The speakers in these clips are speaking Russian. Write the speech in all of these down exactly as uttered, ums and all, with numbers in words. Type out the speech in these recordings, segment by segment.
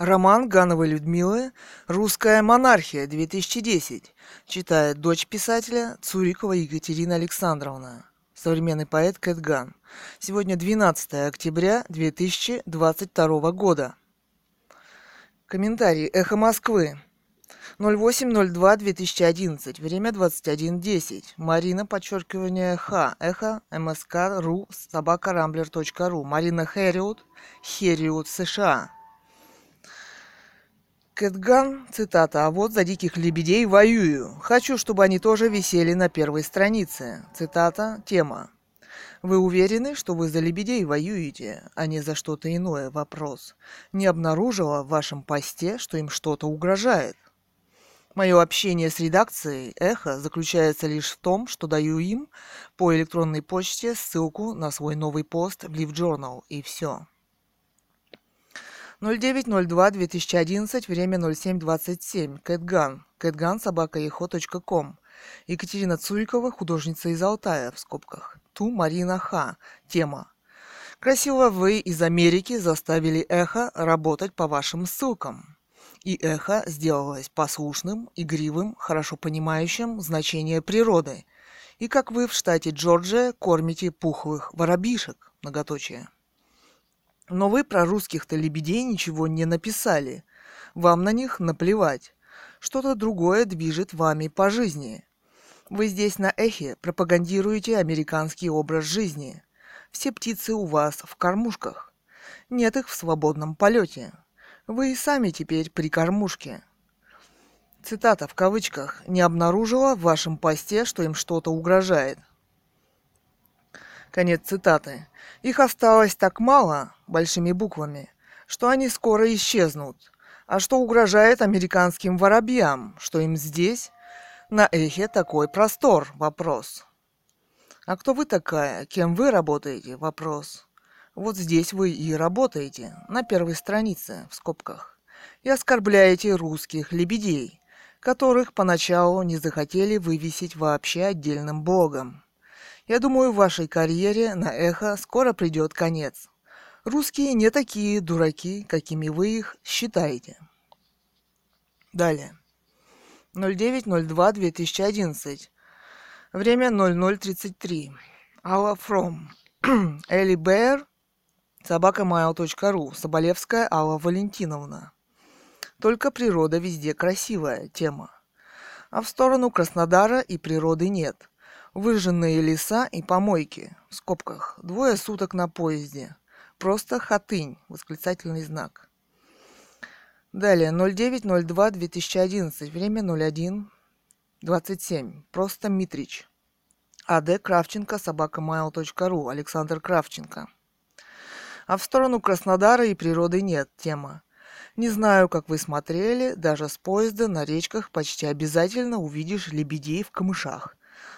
Роман Гановой Людмилы «Русская монархия две тысячи десятый», читает дочь писателя Цурикова Екатерина Александровна, современный поэт Кэт Ган. Сегодня двенадцатое октября две тысячи двадцать второго года. Комментарий «Эхо Москвы». ноль восемь ноль два две тысячи одиннадцать. Время двадцать один десять. Марина, подчеркивание, Х. Эхо, МСК.ру, собака рамблер точка ру. Марина Хэрриот, Хэрриот, США. Кэт Ган, цитата, «А вот за диких лебедей воюю. Хочу, чтобы они тоже висели на первой странице». Цитата, тема. Вы уверены, что вы за лебедей воюете, а не за что-то иное? Вопрос. Не обнаружила в вашем посте, что им что-то угрожает? Мое общение с редакцией «Эхо» заключается лишь в том, что даю им по электронной почте ссылку на свой новый пост в LiveJournal, и все. ноль девять ноль два две тысячи одиннадцать, время ноль семь двадцать семь, Кэт Ган, кэтган собака эхо точка ком. Екатерина Цурикова, художница из Алтая, в скобках. Ту Марина Х. Тема. Красиво вы из Америки заставили «Эхо» работать по вашим ссылкам. И «Эхо» сделалось послушным, игривым, хорошо понимающим значение природы. И как вы в штате Джорджия кормите пухлых воробьишек, многоточие. Но вы про русских-то лебедей ничего не написали. Вам на них наплевать. Что-то другое движет вами по жизни. Вы здесь на «Эхе» пропагандируете американский образ жизни. Все птицы у вас в кормушках. Нет их в свободном полете. Вы и сами теперь при кормушке. Цитата в кавычках. «Не обнаружила в вашем посте, что им что-то угрожает». Конец цитаты. Их осталось так мало, большими буквами, что они скоро исчезнут. А что угрожает американским воробьям, что им здесь, на «Эхе», такой простор? Вопрос. А кто вы такая? Кем вы работаете? Вопрос. Вот здесь вы и работаете, на первой странице, в скобках, и оскорбляете русских лебедей, которых поначалу не захотели вывесить вообще отдельным блогом. Я думаю, в вашей карьере на «Эхо» скоро придет конец. Русские не такие дураки, какими вы их считаете. Далее. ноль девять ноль два две тысячи одиннадцать. Время ноль ноль тридцать три. Алла Фром. Элли Бэр. собака mail точка ру. Соболевская Алла Валентиновна. Только природа везде красивая. Тема. А в сторону Краснодара и природы нет. Выжженные леса и помойки. В скобках. Двое суток на поезде. Просто хатынь. Восклицательный знак. Далее. ноль девять ноль два две тысячи одиннадцать. Время ноль один двадцать семь. Просто Митрич. АД Кравченко собака mail точка ру. Александр Кравченко. А в сторону Краснодара и природы нет. Тема. Не знаю, как вы смотрели, даже с поезда на речках почти обязательно увидишь лебедей в камышах.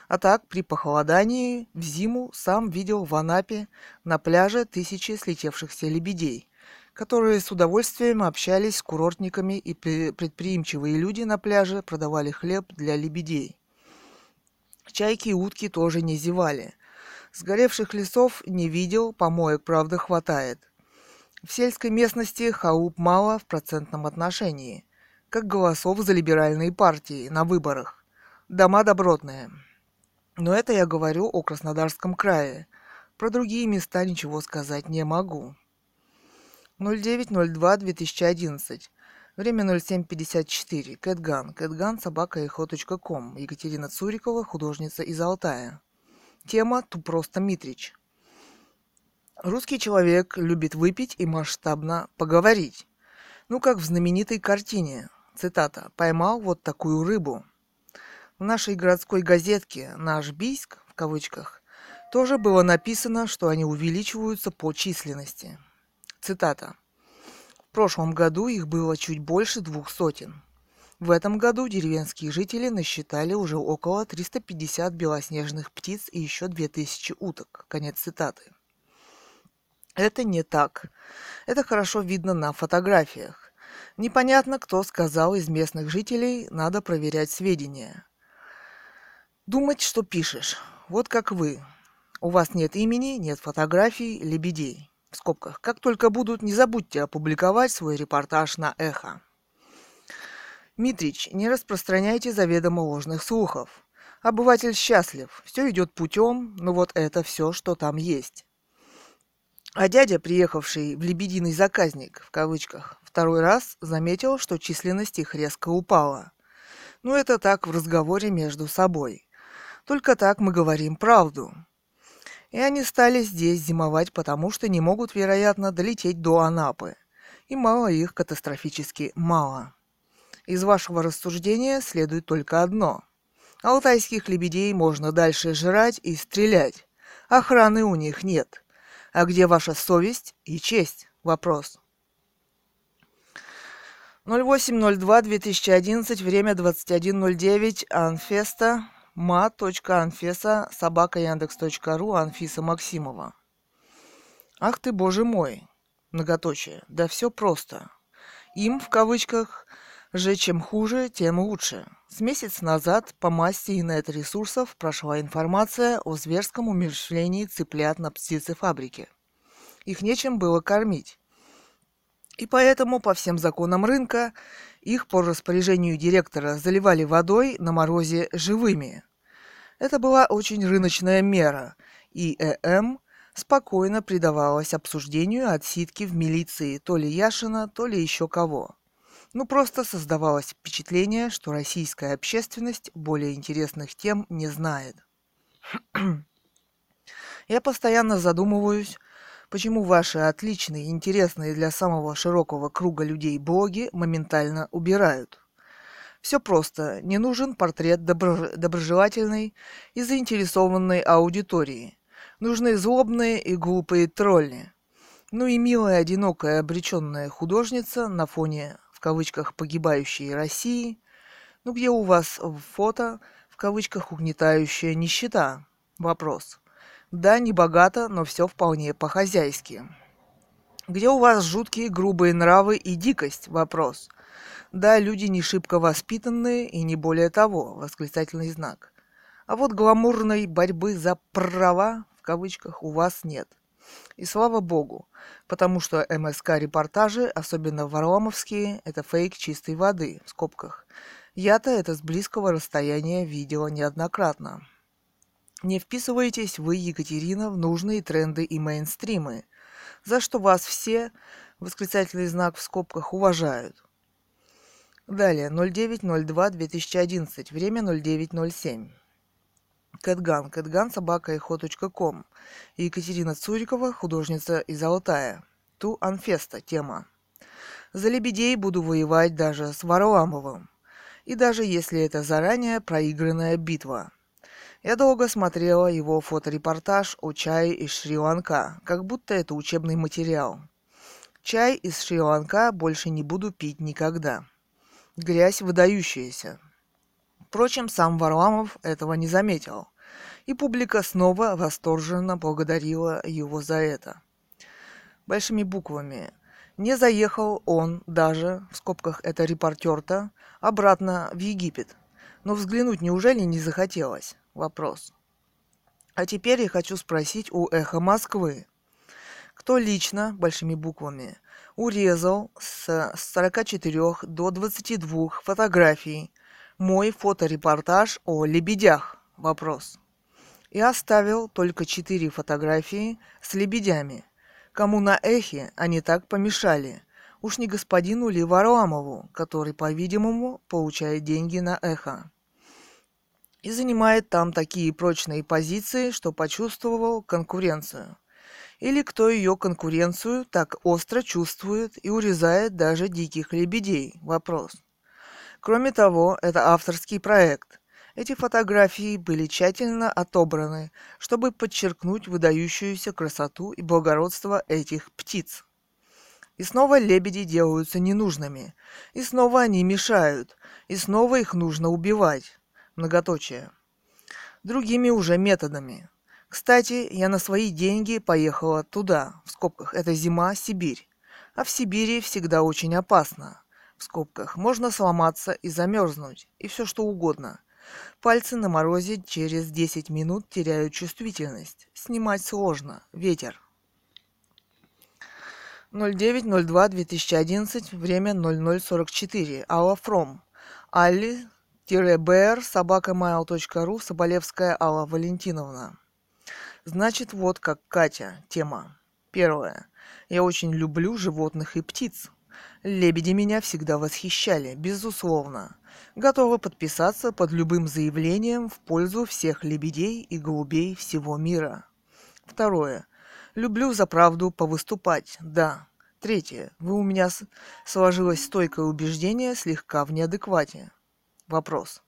А так, при похолодании, в зиму сам видел в Анапе на пляже тысячи слетевшихся лебедей, которые с удовольствием общались с курортниками, и предприимчивые люди на пляже продавали хлеб для лебедей. Чайки и утки тоже не зевали. Сгоревших лесов не видел, помоек, правда, хватает. В сельской местности халуп мало в процентном отношении, как голосов за либеральные партии на выборах. Дома добротные. Но это я говорю о Краснодарском крае. Про другие места ничего сказать не могу. ноль девять ноль два две тысячи одиннадцать. Время ноль семь пятьдесят четыре. Кэт Ган. Кэтган собака эхо точка ком. Екатерина Цурикова, художница из Алтая. Тема «Ту просто Митрич». Русский человек любит выпить и масштабно поговорить. Ну, как в знаменитой картине. Цитата. «Поймал вот такую рыбу». В нашей городской газетке «Наш Бийск» в кавычках тоже было написано, что они увеличиваются по численности. Цитата. В прошлом году их было чуть больше двух сотен. В этом году деревенские жители насчитали уже около триста пятьдесят белоснежных птиц и еще две тысячи уток. Конец цитаты. Это не так. Это хорошо видно на фотографиях. Непонятно, кто сказал из местных жителей, надо проверять сведения. Думать, что пишешь. Вот как вы. У вас нет имени, нет фотографий, лебедей. в скобках, как только будут, не забудьте опубликовать свой репортаж на «Эхо». Митрич, не распространяйте заведомо ложных слухов. Обыватель счастлив, все идет путем, но вот это все, что там есть. А дядя, приехавший в «Лебединый заказник», в кавычках, второй раз заметил, что численность их резко упала. Но это так в разговоре между собой. Только так мы говорим правду. И они стали здесь зимовать, потому что не могут, вероятно, долететь до Анапы. И мало их, катастрофически мало. Из вашего рассуждения следует только одно. Алтайских лебедей можно дальше жрать и стрелять. Охраны у них нет. А где ваша совесть и честь? Вопрос. ноль восемь ноль два две тысячи одиннадцать, время двадцать один ноль девять, Анфеста, ма.анфеса, собака яндекс.ру, Анфиса Максимова. Ах ты, боже мой, многоточие, да все просто. Им, в кавычках, же чем хуже, тем лучше. С месяц назад по массе инет-ресурсов прошла информация о зверском умерщвлении цыплят на птицефабрике. Их нечем было кормить. И поэтому по всем законам рынка их по распоряжению директора заливали водой на морозе живыми. Это была очень рыночная мера, и ЭМ спокойно предавалась обсуждению отсидки в милиции то ли Яшина, то ли еще кого. Ну просто создавалось впечатление, что российская общественность более интересных тем не знает. Я постоянно задумываюсь, почему ваши отличные, интересные для самого широкого круга людей блоги моментально убирают? Все просто. Не нужен портрет добро- доброжелательной и заинтересованной аудитории. Нужны злобные и глупые тролли. Ну и милая, одинокая, обреченная художница на фоне, в кавычках, погибающей России. Ну где у вас в фото, в кавычках, угнетающая нищета? Вопрос. Да, не богато, но все вполне по-хозяйски. Где у вас жуткие грубые нравы и дикость? Вопрос. Да, люди не шибко воспитанные и не более того. Восклицательный знак. А вот гламурной борьбы за права, в кавычках, у вас нет. И слава богу, потому что МСК-репортажи, особенно варламовские, это фейк чистой воды, в скобках. Я-то это с близкого расстояния видела неоднократно. Не вписываетесь вы, Екатерина, в нужные тренды и мейнстримы, за что вас все, восклицательный знак в скобках, уважают. Далее, ноль девять ноль два две тысячи одиннадцать, время ноль девять ноль семь. Кэт Ган, Кэт Ган, собака эхо точка ком. Екатерина Цурикова, художница из Алтая. Ту Анфеста, тема. За лебедей буду воевать даже с Варламовым. И даже если это заранее проигранная битва. Я долго смотрела его фоторепортаж о чае из Шри-Ланка, как будто это учебный материал. Чай из Шри-Ланка больше не буду пить никогда. Грязь выдающаяся. Впрочем, сам Варламов этого не заметил. И публика снова восторженно благодарила его за это. Большими буквами. Не заехал он даже, в скобках это репортер-то, обратно в Египет. Но взглянуть неужели не захотелось? Вопрос. А теперь я хочу спросить у «Эхо Москвы». Кто лично, большими буквами, урезал с сорока четырёх до двадцати двух фотографий мой фоторепортаж о лебедях? Вопрос. И оставил только четыре фотографии с лебедями. Кому на «Эхе» они так помешали? Уж не господину ли Варламову, который, по-видимому, получает деньги на «Эхо» и занимает там такие прочные позиции, что почувствовал конкуренцию. Или кто ее конкуренцию так остро чувствует и урезает даже диких лебедей? Вопрос. Кроме того, это авторский проект. Эти фотографии были тщательно отобраны, чтобы подчеркнуть выдающуюся красоту и благородство этих птиц. И снова лебеди делаются ненужными. И снова они мешают. И снова их нужно убивать. Многоточие. Другими уже методами. Кстати, я на свои деньги поехала туда, в скобках, это зима, Сибирь. А в Сибири всегда очень опасно, в скобках, можно сломаться и замерзнуть, и все что угодно. Пальцы на морозе через десять минут теряют чувствительность, снимать сложно, ветер. ноль девять ноль два две тысячи одиннадцать, время ноль ноль сорок четыре, Алла Фром, Алли-Бр, собака mail точка ру, Соболевская Алла Валентиновна. Значит, вот как, Катя, тема. Первое. Я очень люблю животных и птиц. Лебеди меня всегда восхищали, безусловно. Готова подписаться под любым заявлением в пользу всех лебедей и голубей всего мира. Второе. Люблю за правду повыступать, да. Третье. Вы у меня с... сложилось стойкое убеждение слегка в неадеквате. Вопрос.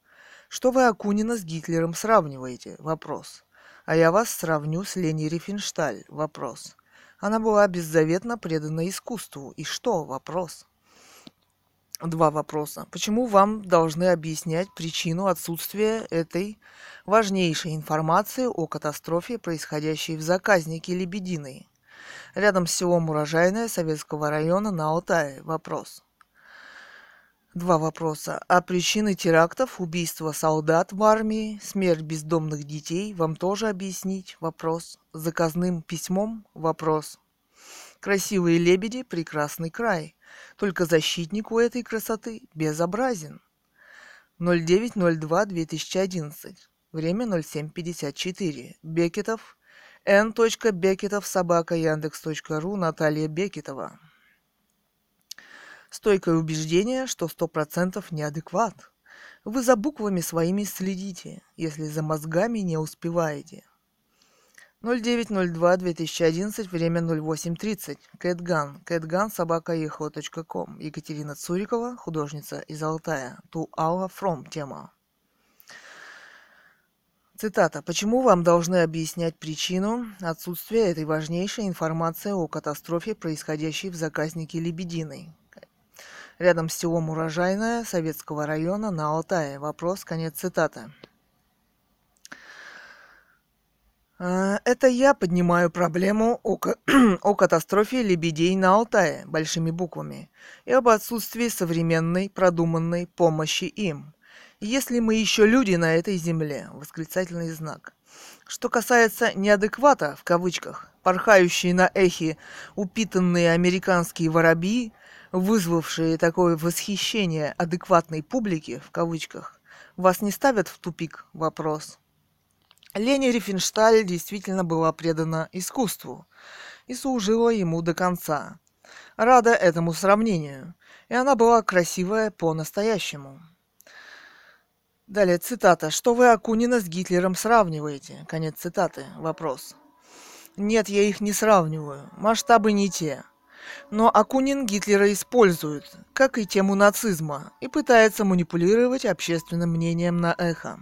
Что вы Акунина с Гитлером сравниваете? Вопрос. А я вас сравню с Лени Рифеншталь? Вопрос. Она была беззаветно предана искусству. И что? Вопрос. Два вопроса. Почему вам должны объяснять причину отсутствия этой важнейшей информации о катастрофе, происходящей в заказнике Лебединой, рядом с селом Урожайное Советского района на Алтае? Вопрос. Два вопроса. А причины терактов, убийства солдат в армии, смерть бездомных детей вам тоже объяснить? Вопрос. Заказным письмом? Вопрос. Красивые лебеди – прекрасный край. Только защитник у этой красоты безобразен. ноль девять ноль два две тысячи одиннадцать. Время ноль семь пятьдесят четыре. Бекетов. эн.бекетов собака яндекс.ру. Наталья Бекетова. Стойкое убеждение, что сто процентов неадекват. Вы за буквами своими следите, если за мозгами не успеваете. ноль девять ноль два две тысячи одиннадцать, время ноль восемь тридцать. Кэт Ган. Кэт Ган, собака ехала точка ком. Екатерина Цурикова, художница из Алтая. Ту Алла Фром, тема. Цитата. Почему вам должны объяснять причину отсутствия этой важнейшей информации о катастрофе, происходящей в заказнике Лебединой, рядом с селом Урожайное Советского района на Алтае? Вопрос. Конец цитаты. Это я поднимаю проблему о, ка- о катастрофе лебедей на Алтае большими буквами и об отсутствии современной продуманной помощи им. Если мы еще люди на этой земле, восклицательный знак. Что касается неадеквата, в кавычках, порхающие на эхе упитанные американские воробьи, вызвавшие такое восхищение адекватной публики, в кавычках, вас не ставят в тупик? Вопрос. Лени Рифеншталь действительно была предана искусству и служила ему до конца. Рада этому сравнению. И она была красивая по-настоящему. Далее цитата. Что вы Акунина с Гитлером сравниваете? Конец цитаты. Вопрос. Нет, я их не сравниваю. Масштабы не те. Но Акунин Гитлера использует, как и тему нацизма, и пытается манипулировать общественным мнением на эхо.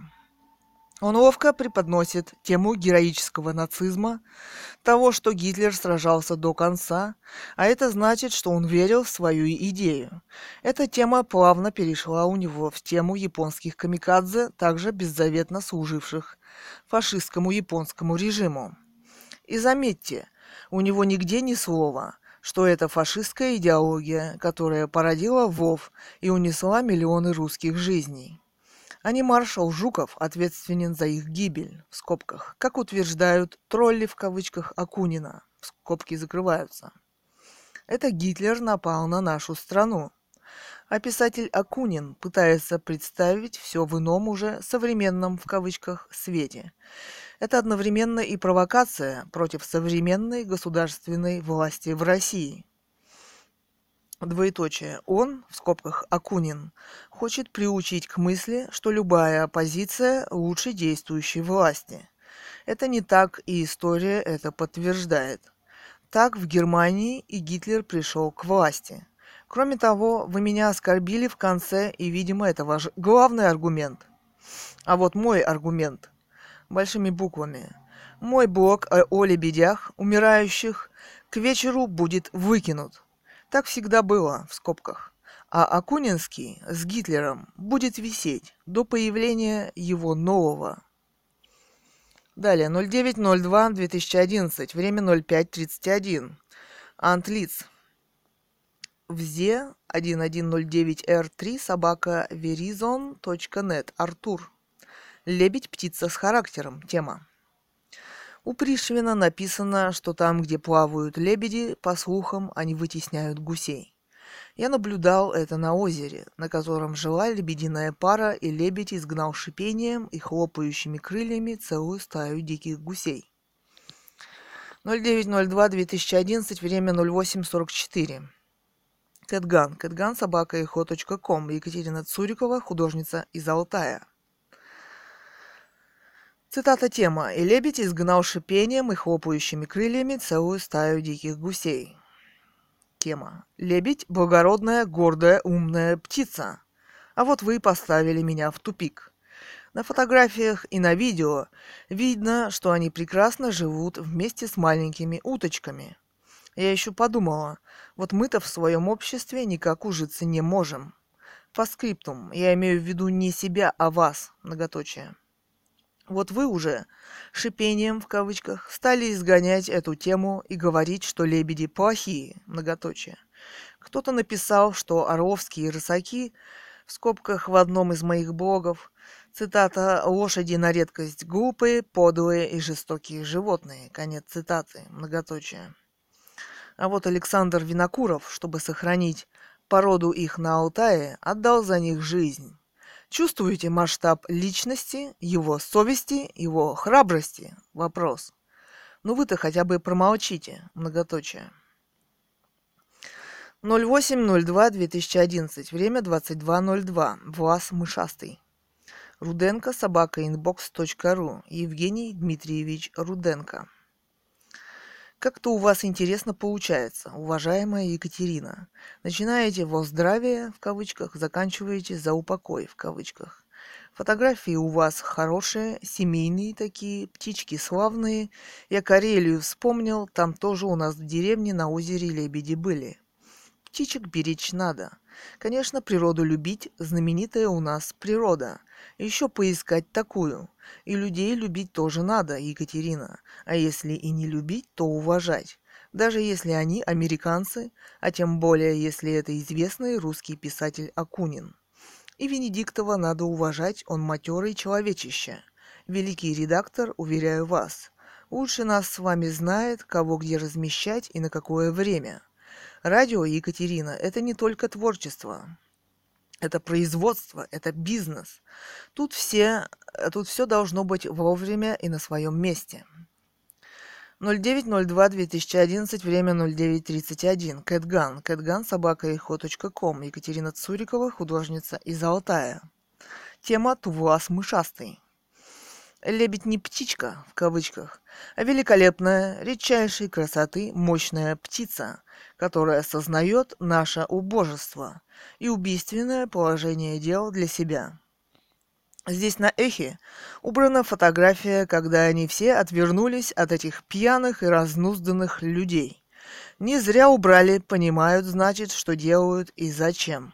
Он ловко преподносит тему героического нацизма, того, что Гитлер сражался до конца, а это значит, что он верил в свою идею. Эта тема плавно перешла у него в тему японских камикадзе, также беззаветно служивших фашистскому японскому режиму. И заметьте, у него нигде ни слова, что это фашистская идеология, которая породила вов и унесла миллионы русских жизней. А не маршал Жуков ответственен за их гибель, в скобках, как утверждают тролли в кавычках Акунина, в скобки закрываются. Это Гитлер напал на нашу страну. А писатель Акунин пытается представить все в ином уже современном в кавычках свете. Это одновременно и провокация против современной государственной власти в России. Двоеточие. Он, в скобках Акунин, хочет приучить к мысли, что любая оппозиция лучше действующей власти. Это не так, и история это подтверждает. Так в Германии и Гитлер пришел к власти. Кроме того, вы меня оскорбили в конце, и, видимо, это ваш главный аргумент. А вот мой аргумент. Большими буквами. Мой блог о лебедях, умирающих, к вечеру будет выкинут. Так всегда было, в скобках. А Акунинский с Гитлером будет висеть до появления его нового. Далее, ноль девять ноль два две тысячи одиннадцать, время ноль пять тридцать один. Антлиц. Взе тысяча сто девять эр три собака веризон точка нет. Артур. Лебедь-птица с характером. Тема. У Пришвина написано, что там, где плавают лебеди, по слухам, они вытесняют гусей. Я наблюдал это на озере, на котором жила лебединая пара, и лебедь изгнал шипением и хлопающими крыльями целую стаю диких гусей. ноль девять ноль два две тысячи одиннадцать, время ноль восемь сорок четыре. Кэт Ган. Кэт Ган, собака эхо точка ком. Екатерина Цурикова, художница из Алтая. Цитата тема. «И лебедь изгнал шипением и хлопающими крыльями целую стаю диких гусей». Тема. «Лебедь – благородная, гордая, умная птица. А вот вы поставили меня в тупик». На фотографиях и на видео видно, что они прекрасно живут вместе с маленькими уточками. Я еще подумала, вот мы-то в своем обществе никак ужиться не можем. Постскриптум. Я имею в виду не себя, а вас, многоточие. Вот вы уже шипением в кавычках стали изгонять эту тему и говорить, что лебеди плохие, многоточие. Кто-то написал, что орловские рысаки, в скобках в одном из моих блогов, цитата, лошади на редкость глупые, подлые и жестокие животные, конец цитаты, многоточие. А вот Александр Винокуров, чтобы сохранить породу их на Алтае, отдал за них жизнь. Чувствуете масштаб личности, его совести, его храбрости? Вопрос. Ну вы-то хотя бы промолчите, многоточие. ноль восемь ноль два две тысячи одиннадцать, время двадцать два ноль два, Влас Мышастый. Руденко, собака инбокс точка ру, Евгений Дмитриевич Руденко. Как-то у вас интересно получается, уважаемая Екатерина. Начинаете во здравие, в кавычках, заканчиваете за упокой, в кавычках. Фотографии у вас хорошие, семейные такие, птички славные. Я Карелию вспомнил, там тоже у нас в деревне на озере лебеди были. Птичек беречь надо. Конечно, природу любить, знаменитая у нас природа. Еще поискать такую. И людей любить тоже надо, Екатерина. А если и не любить, то уважать. Даже если они американцы, а тем более, если это известный русский писатель Акунин. И Венедиктова надо уважать, он матерый человечище. Великий редактор, уверяю вас. Лучше нас с вами знает, кого где размещать и на какое время. Радио, Екатерина, это не только творчество. Это производство, это бизнес. Тут все, тут все должно быть вовремя и на своем месте. ноль девять ноль два две тысячи одиннадцать, время ноль девять тридцать один. Кэт Ган. Кэт Ган, собака эхо точка ком. Екатерина Цурикова, художница из Алтая. Тема «Тувлас мышастый». Лебедь не птичка, в кавычках, а великолепная, редчайшей красоты, мощная птица, которая осознает наше убожество и убийственное положение дел для себя. Здесь на эхе убрана фотография, когда они все отвернулись от этих пьяных и разнузданных людей. Не зря убрали, понимают, значит, что делают и зачем.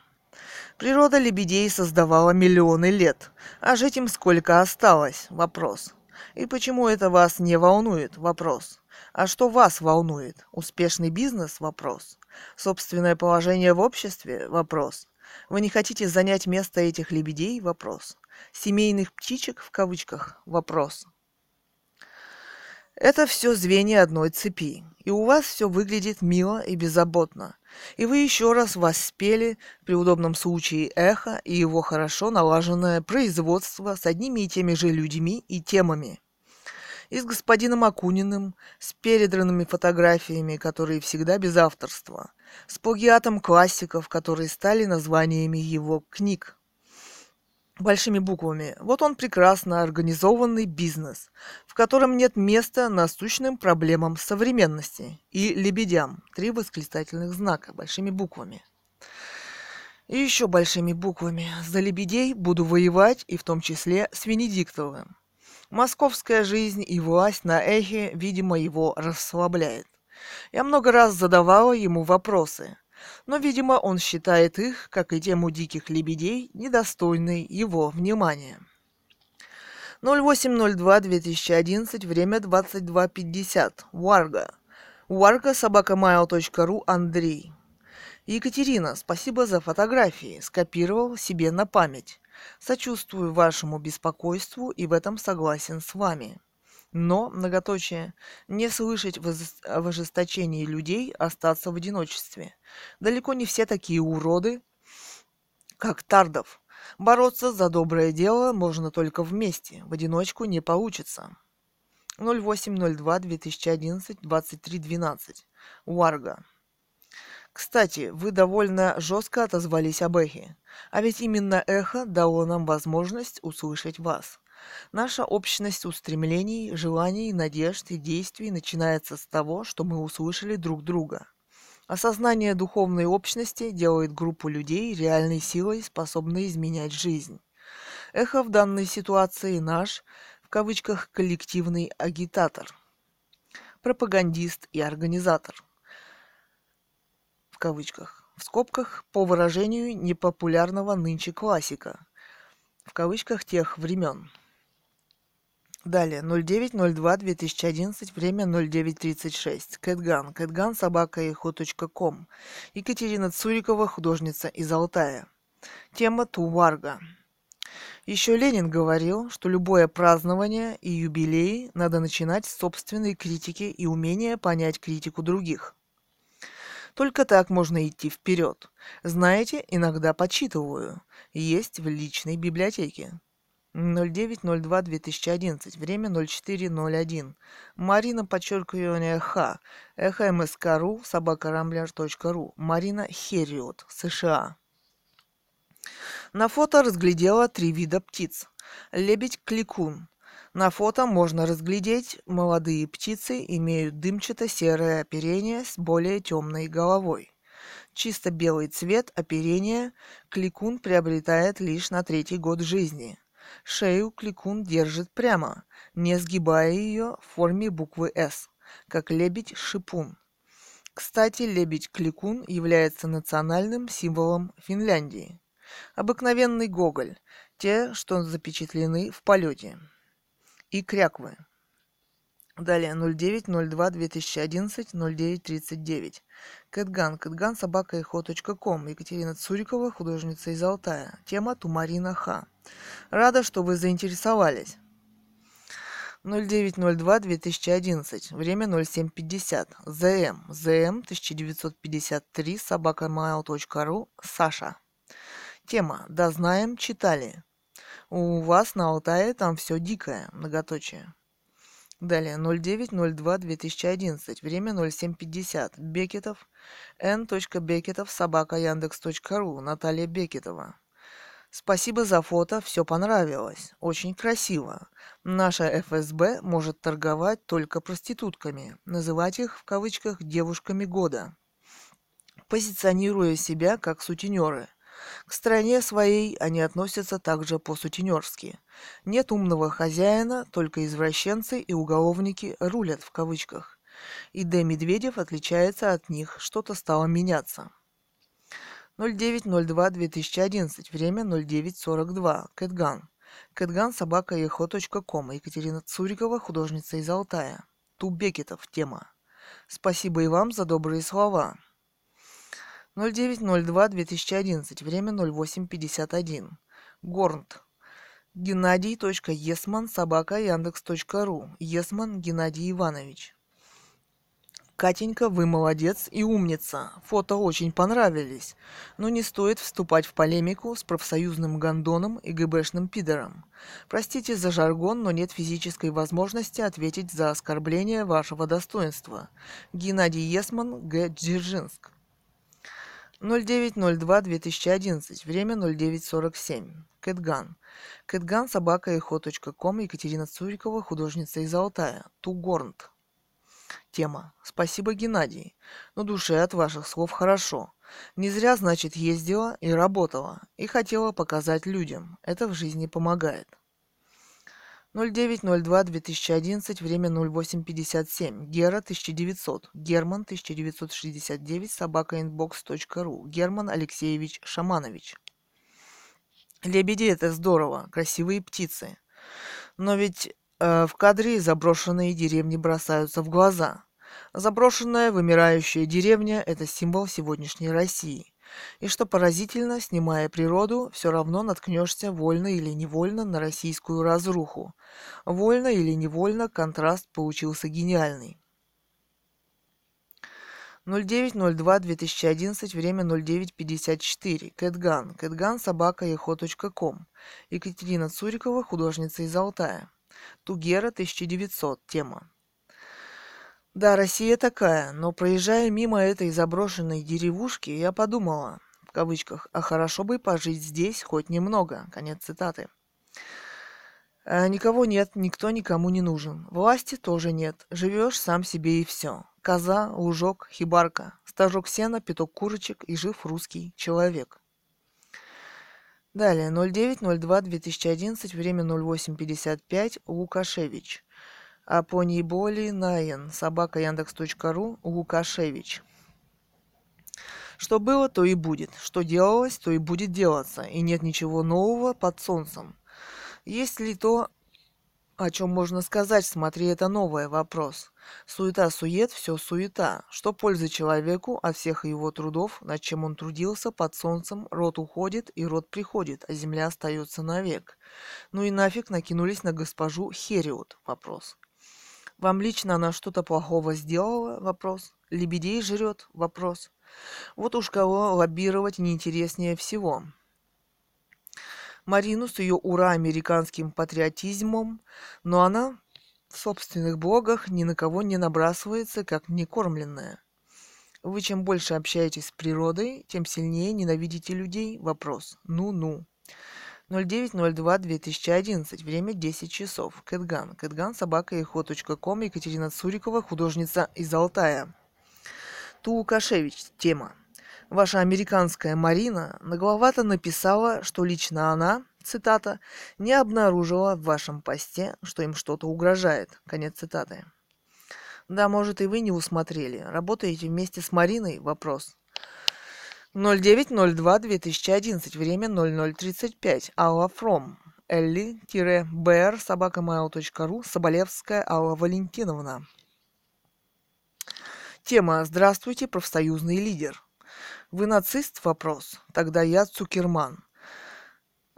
Природа лебедей создавала миллионы лет, а жить им сколько осталось? Вопрос. И почему это вас не волнует? Вопрос. А что вас волнует? Успешный бизнес? Вопрос. Собственное положение в обществе? Вопрос. Вы не хотите занять место этих лебедей? Вопрос. Семейных птичек, в кавычках? Вопрос. Это все звенья одной цепи, и у вас все выглядит мило и беззаботно. И вы еще раз воспели, при удобном случае, эхо и его хорошо налаженное производство с одними и теми же людьми и темами. И с господином Акуниным, с передранными фотографиями, которые всегда без авторства, с плагиатом классиков, которые стали названиями его книг. Большими буквами. Вот он прекрасно организованный бизнес, в котором нет места насущным проблемам современности и лебедям. Три восклицательных знака. Большими буквами. И еще большими буквами. За лебедей буду воевать, и в том числе с Венедиктовым. Московская жизнь и власть на эхе, видимо, его расслабляет. Я много раз задавала ему вопросы. Но, видимо, он считает их, как и тему диких лебедей, недостойной его внимания. ноль восемь ноль два две тысячи одиннадцать, время двадцать два пятьдесят. Варга. Варга, собака mail точка ру, Андрей. Екатерина, спасибо за фотографии. Скопировал себе на память. Сочувствую вашему беспокойству и в этом согласен с вами. Но, многоточие, не слышать в ожесточении людей, остаться в одиночестве. Далеко не все такие уроды, как Тардов. Бороться за доброе дело можно только вместе, в одиночку не получится. ноль восемь ноль два две тысячи одиннадцать двадцать три двенадцать. Уарга. Кстати, вы довольно жестко отозвались об эхе. А ведь именно эхо дало нам возможность услышать вас. Наша общность устремлений, желаний, надежд и действий начинается с того, что мы услышали друг друга. Осознание духовной общности делает группу людей реальной силой, способной изменять жизнь. Эхо в данной ситуации наш, в кавычках, коллективный агитатор, пропагандист и организатор. В кавычках, в скобках, по выражению непопулярного нынче классика, в кавычках, тех времен. Далее, ноль девять ноль два две тысячи одиннадцать, время ноль девять тридцать шесть. Кэт Ган, Кэт Ган, собака точка эхо точка ком. Екатерина Цурикова, художница из Алтая. Тема Туварга. Еще Ленин говорил, что любое празднование и юбилей надо начинать с собственной критики и умения понять критику других. Только так можно идти вперед. Знаете, иногда почитываю. Есть в личной библиотеке. ноль девять ноль два две тысячи одиннадцать, время ноль четыре ноль один. Марина, подчеркивание, Х. Эхо МСК.ру, собака рамблер точка ру. Марина Хэрриот, США. На фото разглядела три вида птиц. Лебедь-кликун. На фото можно разглядеть, молодые птицы имеют дымчато-серое оперение с более темной головой. Чисто белый цвет оперения кликун приобретает лишь на третий год жизни. Шею кликун держит прямо, не сгибая ее в форме буквы «С», как лебедь-шипун. Кстати, лебедь-кликун является национальным символом Финляндии. Обыкновенный гоголь, те, что запечатлены в полете. И кряквы. Далее, ноль девять ноль два две тысячи одиннадцать ноль девять тридцать девять. Кэтган, Кэтган, собака эхо точка ком. Екатерина Цурикова, художница из Алтая. Тема Тумарина Х. Рада, что вы заинтересовались. ноль девять ноль два две тысячи одиннадцать, время ноль семь пятьдесят. ЗМ, ЗМ, тысяча девятьсот пятьдесят три, собака mail точка ру, Саша. Тема «Да знаем, читали». У вас на Алтае там все дикое, многоточие. Далее, ноль девять ноль два две тысячи одиннадцать, время ноль семь пятьдесят. Бекетов, эн.бекетов, собака яндекс точка ру, Наталья Бекетова. Спасибо за фото, все понравилось. Очень красиво. Наша эф эс бэ может торговать только проститутками, называть их, в кавычках, «девушками года», позиционируя себя как сутенеры. К стране своей они относятся также по-сутенерски. Нет умного хозяина, только извращенцы и уголовники «рулят» в кавычках. И Д. Медведев отличается от них, что-то стало меняться. ноль девять ноль два две тысячи одиннадцать, время ноль девять сорок два, Кэтган. Кэтган, собака эхо точка ком. Екатерина Цурикова, художница из Алтая. Тубекетов, тема. Спасибо и вам за добрые слова. ноль девять ноль два две тысячи одиннадцать, время ноль восемь пятьдесят один. Горнт. Геннадий.Есман, собака яндекс точка ру. Есман Геннадий Иванович. Катенька, вы молодец и умница. Фото очень понравились. Но не стоит вступать в полемику с профсоюзным гондоном и ГБшным пидором. Простите за жаргон, но нет физической возможности ответить за оскорбление вашего достоинства. Геннадий Есман, Г. Дзержинск. ноль девять ноль два две тысячи одиннадцать, время ноль девять сорок семь. Кэтган. Кэтган, собака эхо точка ком. Екатерина Цурикова, художница из Алтая. Тугорнт. Тема. Спасибо, Геннадий. Но душе от ваших слов хорошо. Не зря, значит, ездила и работала. И хотела показать людям. Это в жизни помогает. ноль девять ноль два две тысячи одиннадцать, время ноль восемь пятьдесят семь. Гера, тысяча девятьсот. Герман, тысяча девятьсот шестьдесят девять, собака инбокс точка ру. Герман Алексеевич Шаманович. Лебеди – это здорово, красивые птицы. Но ведь э, в кадре заброшенные деревни бросаются в глаза. Заброшенная, вымирающая деревня – это символ сегодняшней России. И что поразительно, снимая природу, все равно наткнешься вольно или невольно на российскую разруху. Вольно или невольно контраст получился гениальный. ноль девять ноль два две тысячи одиннадцать, время ноль девять пятьдесят четыре. Кэт Ган. Кэт Ган, собака точка эхо точка ком. Екатерина Цурикова, художница из Алтая. Тугера, тысяча девятьсот. Тема. Да, Россия такая, но проезжая мимо этой заброшенной деревушки, я подумала, в кавычках, а хорошо бы пожить здесь хоть немного. Конец цитаты. Никого нет, никто никому не нужен. Власти тоже нет. Живешь сам себе и все. Коза, лужок, хибарка, стажок сена, пяток курочек и жив русский человек. Далее, ноль девять ноль два две тысячи одиннадцать, время ноль восемь пятьдесят пять, Лукашевич. А по ней боли наен, собака яндекс точка ру, Лукашевич. Что было, то и будет, что делалось, то и будет делаться, и нет ничего нового под солнцем. Есть ли то, о чем можно сказать, смотри, это новое, вопрос. Суета-сует, все суета. Что пользы человеку от всех его трудов, над чем он трудился под солнцем, род уходит и род приходит, а земля остается навек. Ну и нафиг накинулись на госпожу Хэрриот, вопрос. Вам лично она что-то плохого сделала, вопрос. Лебедей жрет, вопрос. Вот уж кого лоббировать неинтереснее всего. Марину с ее ура американским патриотизмом, но она в собственных блогах ни на кого не набрасывается, как некормленная. Вы чем больше общаетесь с природой, тем сильнее ненавидите людей? Вопрос. Ну-ну. ноль девять ноль два две тысячи одиннадцать. Время десять часов. Кэт Ган. Кэт Ган, собака эхо точка ком. Екатерина Цурикова, художница из Алтая. Тулукашевич. Тема. Ваша американская Марина нагловато написала, что лично она, цитата, не обнаружила в вашем посте, что им что-то угрожает. Конец цитаты. Да, может, и вы не усмотрели. Работаете вместе с Мариной? Вопрос. ноль девять ноль два две тысячи одиннадцать, время ноль ноль тридцать пять. Алла Фром. Элли-бр, собака mail точка ру, Соболевская Алла Валентиновна. Тема «Здравствуйте, профсоюзный лидер». Вы нацист? Вопрос. Тогда я Цукерман.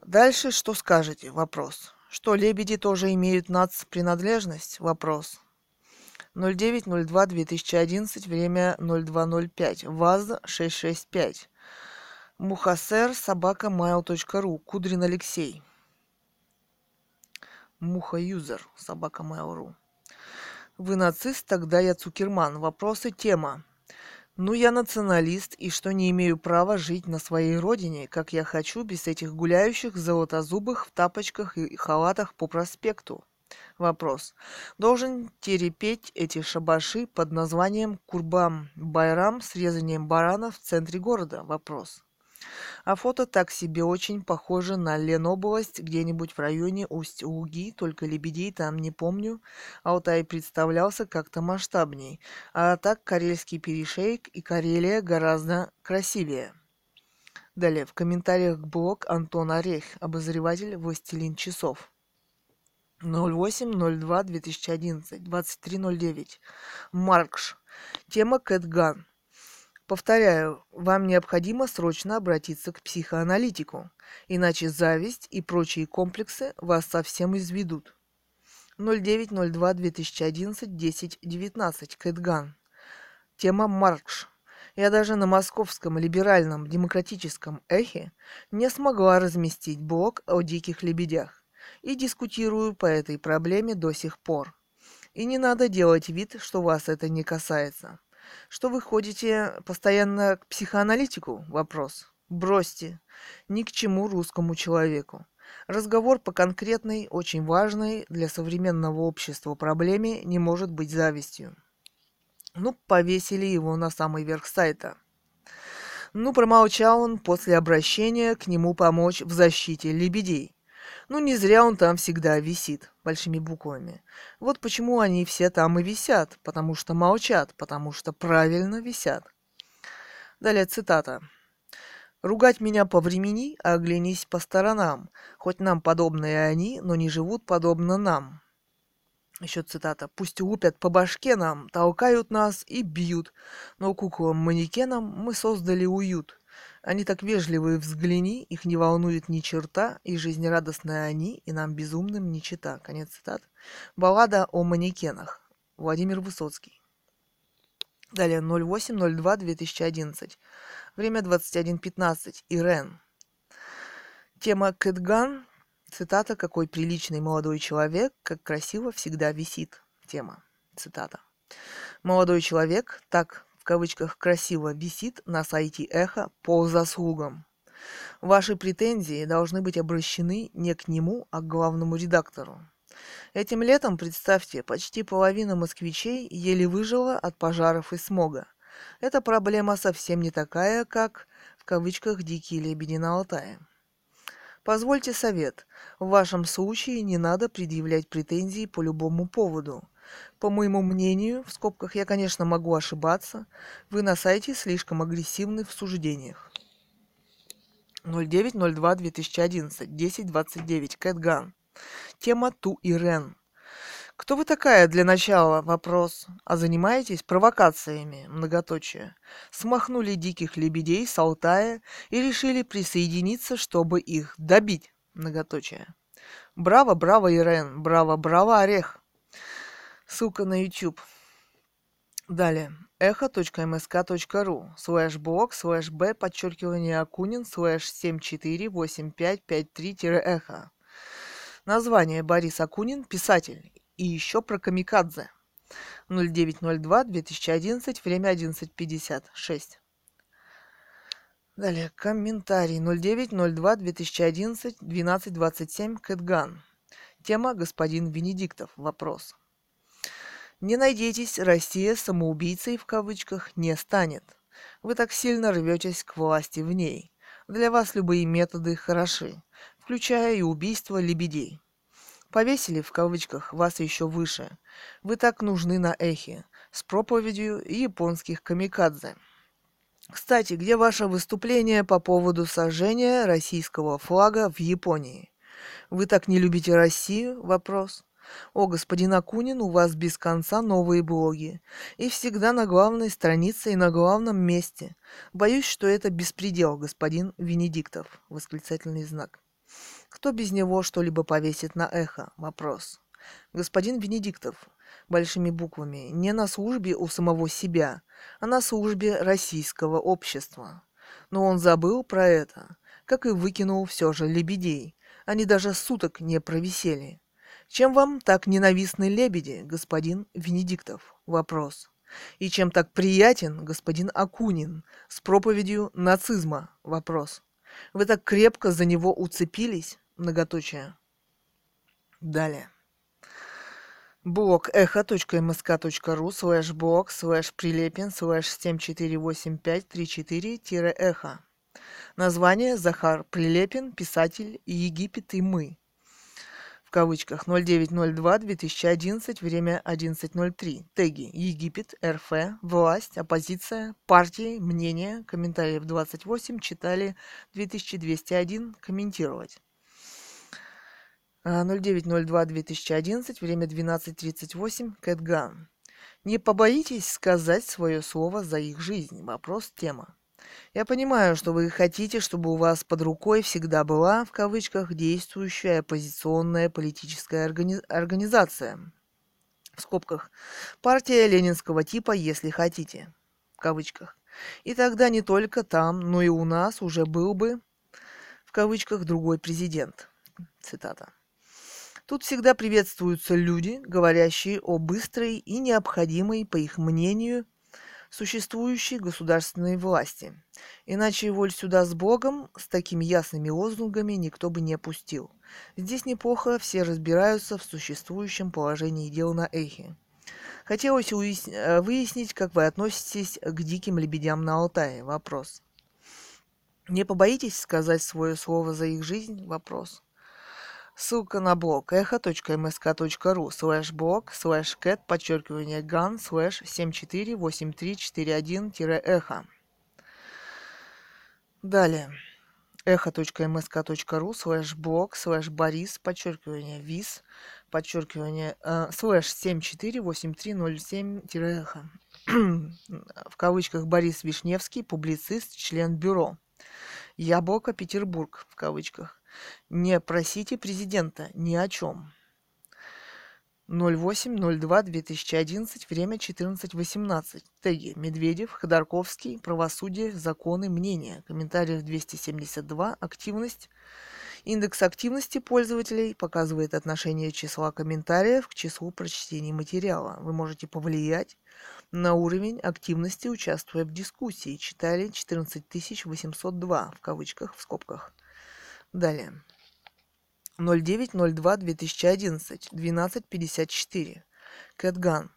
Дальше что скажете? Вопрос. Что лебеди тоже имеют нацпринадлежность? Вопрос. ноль девять ноль два две тысячи одиннадцать, время ноль два ноль пять. ВАЗ шестьсот шестьдесят пять. Мухасер, собака mail точка ру. Кудрин Алексей. Мухаюзер, собака mail точка ру. Вы нацист? Тогда я Цукерман. Вопросы. Тема. Ну, я националист, и что не имею права жить на своей родине, как я хочу, без этих гуляющих золотозубых в тапочках и халатах по проспекту. Вопрос. Должен терпеть эти шабаши под названием Курбан-Байрам с резанием барана в центре города? Вопрос. А фото так себе очень похоже на Ленобласть, где-нибудь в районе Усть-Луги, только лебедей там не помню. Алтай представлялся как-то масштабней, а так Карельский перешейк и Карелия гораздо красивее. Далее, в комментариях к блог Антон Орех, обозреватель «Властелин часов». ноль восемь ноль два две тысячи одиннадцать, двадцать три ноль девять. Маркш. Тема Кэт Ган. Повторяю, вам необходимо срочно обратиться к психоаналитику, иначе зависть и прочие комплексы вас совсем изведут. ноль девять ноль два две тысячи одиннадцать десять девятнадцать. Кэт Ган. Тема Маркш. Я даже на московском либеральном демократическом эхе не смогла разместить блог о диких лебедях и дискутирую по этой проблеме до сих пор. И не надо делать вид, что вас это не касается. Что вы ходите постоянно к психоаналитику? Вопрос. Бросьте. Ни к чему русскому человеку. Разговор по конкретной, очень важной для современного общества проблеме не может быть завистью. Ну, повесили его на самый верх сайта. Ну, промолчал он после обращения к нему помочь в защите лебедей. Ну, не зря он там всегда висит, большими буквами. Вот почему они все там и висят, потому что молчат, потому что правильно висят. Далее цитата. «Ругать меня повремени, а оглянись по сторонам. Хоть нам подобные они, но не живут подобно нам». Еще цитата. «Пусть лупят по башке нам, толкают нас и бьют, но куклам-манекенам мы создали уют. Они так вежливые, взгляни, их не волнует ни черта, и жизнерадостные они, и нам безумным не чета. Конец цитаты. Баллада о манекенах. Владимир Высоцкий. Далее ноль восемь ноль два две тысячи одиннадцать. Время двадцать один пятнадцать. Ирен. Тема Кэт Ган. Цитата «Какой приличный молодой человек, как красиво всегда висит». Тема. Цитата. «Молодой человек так, в кавычках, красиво висит на сайте Эхо по заслугам. Ваши претензии должны быть обращены не к нему, а к главному редактору. Этим летом, представьте, почти половина москвичей еле выжила от пожаров и смога. Эта проблема совсем не такая, как, в кавычках, «дикие лебеди на Алтае». Позвольте совет. В вашем случае не надо предъявлять претензии по любому поводу. По моему мнению, в скобках я, конечно, могу ошибаться, вы на сайте слишком агрессивны в суждениях. ноль девять ноль два две тысячи одиннадцать. десять двадцать девять. Кэт Ган. Тема Ту Ирен. Кто вы такая? Для начала вопрос. А занимаетесь провокациями? Многоточие. Смахнули диких лебедей с Алтая и решили присоединиться, чтобы их добить? Многоточие. Браво, браво, Ирен. Браво, браво, Орех. Ссылка на YouTube. Далее. эхо.мск.ру слэш блог слэш б подчеркивание Акунин слэш семь четыре восемь пять пять три эхо. Название Борис Акунин, писатель. И еще про камикадзе. ноль девять ноль два две тысячи одиннадцать, время одиннадцать пятьдесят шесть. Далее. Комментарий. ноль девять ноль два две тысячи одиннадцать, двенадцать двадцать семь, Кэт Ган. Тема «Господин Венедиктов». Вопрос. Не надейтесь, Россия самоубийцей в кавычках не станет. Вы так сильно рветесь к власти в ней. Для вас любые методы хороши, включая и убийство лебедей. Повесили в кавычках вас еще выше. Вы так нужны на эхе с проповедью и японских камикадзе. Кстати, где ваше выступление по поводу сожжения российского флага в Японии? Вы так не любите Россию? Вопрос. О, господин Акунин, у вас без конца новые блоги. И всегда на главной странице и на главном месте. Боюсь, что это беспредел, господин Венедиктов. Восклицательный знак. Кто без него что-либо повесит на эхо? Вопрос. Господин Венедиктов, большими буквами, не на службе у самого себя, а на службе российского общества. Но он забыл про это, как и выкинул все же лебедей. Они даже суток не провисели. Чем вам так ненавистны лебеди, господин Венедиктов? Вопрос. И чем так приятен господин Акунин с проповедью нацизма? Вопрос. Вы так крепко за него уцепились? Многоточие. Далее. Блог эхо.мск.ру слэш блог слэш прилепин слэш семь четыре восемь пять три четыре эхо. Название Захар Прилепин, писатель, Египет и мы. В кавычках ноль девять ноль два две тысячи одиннадцать, время одиннадцать ноль три. Теги Египет, РФ, власть, оппозиция, партии, мнение, комментариев двадцать восемь, читали две тысячи двести один, комментировать. ноль девять ноль два две тысячи одиннадцать, время двенадцать тридцать восемь, Кэт Ган. Не побоитесь сказать свое слово за их жизнь? Вопрос, тема. Я понимаю, что вы хотите, чтобы у вас под рукой всегда была, в кавычках, действующая оппозиционная политическая органи- организация, в скобках, партия ленинского типа, если хотите, в кавычках. И тогда не только там, но и у нас уже был бы, в кавычках, другой президент. Цитата. Тут всегда приветствуются люди, говорящие о быстрой и необходимой, по их мнению, существующей государственной власти. Иначе воль сюда с Богом, с такими ясными лозунгами никто бы не пустил. Здесь неплохо все разбираются в существующем положении дел на эхе. Хотелось уяс- выяснить, как вы относитесь к диким лебедям на Алтае. Вопрос. Не побоитесь сказать свое слово за их жизнь? Вопрос. Ссылка на блог эхо.мск.ру слэш блог слэш кэт подчеркивание ган слэш семь четыре восемь три четыре один эхо. Далее. эхо.мск.ру слэш блог слэш борис подчеркивание виз подчеркивание слэш семь четыре восемь три ноль семь эхо. В кавычках Борис Вишневский, публицист, член бюро. Ябока, Петербург, в кавычках. Не просите президента ни о чем. ноль восемь ноль два две тысячи одиннадцать, время четырнадцать восемнадцать. Теги: Медведев, Ходорковский, правосудие, законы, мнения. Комментариев двести семьдесят два, активность. Индекс активности пользователей показывает отношение числа комментариев к числу прочтений материала. Вы можете повлиять на уровень активности, участвуя в дискуссии. Читали четырнадцать тысяч восемьсот два, в кавычках, в скобках. Далее. ноль девять ноль два две тысячи одиннадцать, двенадцать пятьдесят четыре. Кэт Ган.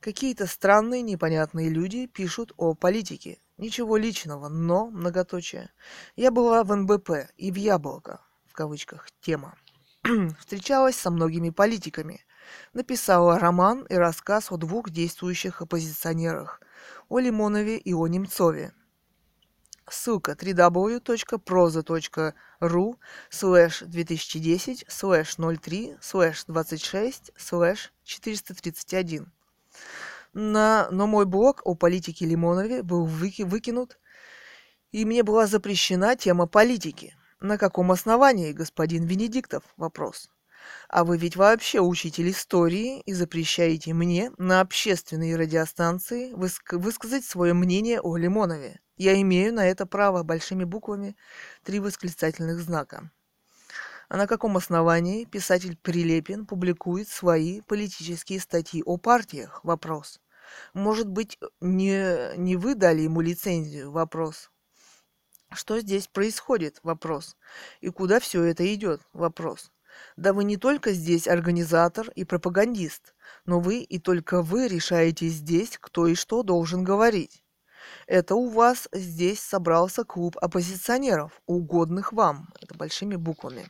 Какие-то странные, непонятные люди пишут о политике. Ничего личного, но, многоточие. Я была в эн бэ пэ и в Яблоко, в кавычках, тема. Встречалась со многими политиками. Написала роман и рассказ о двух действующих оппозиционерах, о Лимонове и о Немцове. Ссылка три дабл ю точка проза точка ру слэш две тысячи десять слэш ноль три слэш двадцать шесть слэш четыреста тридцать один. На, но мой блог о политике Лимонове был выки, выкинут, и мне была запрещена тема политики. На каком основании, господин Венедиктов? Вопрос. А вы ведь вообще учитель истории и запрещаете мне на общественной радиостанции выск- высказать свое мнение о Лимонове. Я имею на это право, большими буквами, три восклицательных знака. А на каком основании писатель Прилепин публикует свои политические статьи о партиях? Вопрос. Может быть, не, не вы дали ему лицензию? Вопрос. Что здесь происходит? Вопрос. И куда все это идет? Вопрос. Да вы не только здесь организатор и пропагандист, но вы и только вы решаете здесь, кто и что должен говорить. Это у вас здесь собрался клуб оппозиционеров, угодных вам. Это большими буквами.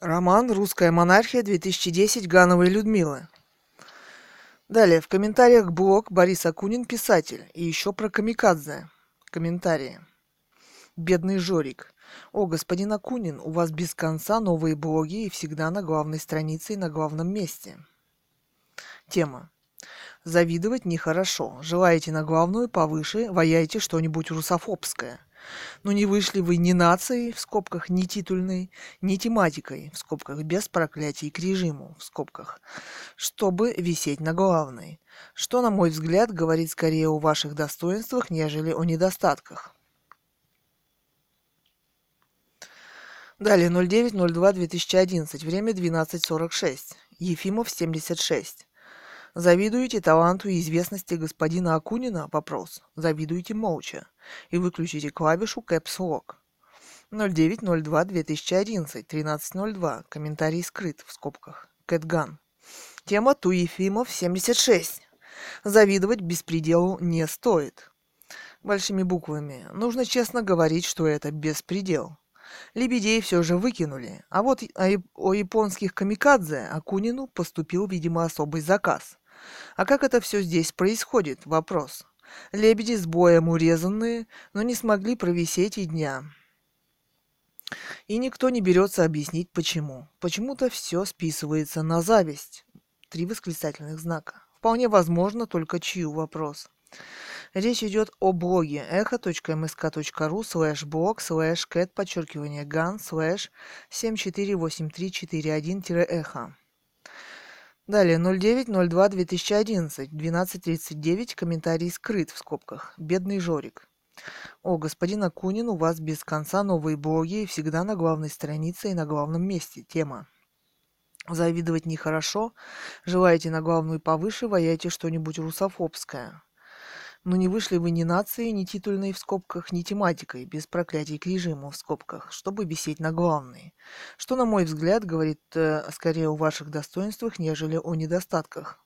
Роман «Русская монархия» две тысячи десять Гановой Людмилы. Далее. В комментариях блог Борис Акунин, писатель. И еще про камикадзе. Комментарии. Бедный Жорик. О, господин Акунин, у вас без конца новые блоги и всегда на главной странице и на главном месте. Тема. Завидовать нехорошо. Желаете на главную повыше, ваяйте что-нибудь русофобское. Но не вышли вы ни нацией, в скобках, ни титульной, ни тематикой, в скобках, без проклятий к режиму, в скобках, чтобы висеть на главной. Что, на мой взгляд, говорит скорее о ваших достоинствах, нежели о недостатках. Далее, ноль девять ноль два две тысячи одиннадцать, время двенадцать сорок шесть, Ефимов, семьдесят шесть. Завидуете таланту и известности господина Акунина? Вопрос. Завидуете молча. И выключите клавишу Caps Lock. ноль девять ноль два две тысячи одиннадцать, тринадцать ноль два, комментарий скрыт, в скобках, Кэт Ган. Тема: Ту Ефимов, семьдесят шесть. Завидовать беспределу не стоит. Большими буквами. Нужно честно говорить, что это беспредел. Лебедей все же выкинули, а вот о японских камикадзе Акунину поступил, видимо, особый заказ. А как это все здесь происходит? Вопрос. Лебеди с боем урезанные, но не смогли провисеть и дня. И никто не берется объяснить, почему. Почему-то все списывается на зависть. Три восклицательных знака. Вполне возможно, только чью? Вопрос. Речь идет о блоге эхо.мск.ру слэш блог слэш кэт подчеркивание ган слэш семь четыре восемь три четыре один эхо. Далее ноль девять ноль два две тысячи одиннадцать, двенадцать тридцать девять, комментарий скрыт, в скобках, бедный Жорик. О, господин Акунин, у вас без конца новые блоги и всегда на главной странице и на главном месте. Тема. Завидовать нехорошо. Желаете на главную повыше, ваяйте что-нибудь русофобское. Но не вышли вы ни нацией, ни титульной, в скобках, ни тематикой, без проклятий к режиму, в скобках, чтобы висеть на главной. Что, на мой взгляд, говорит э, скорее о ваших достоинствах, нежели о недостатках.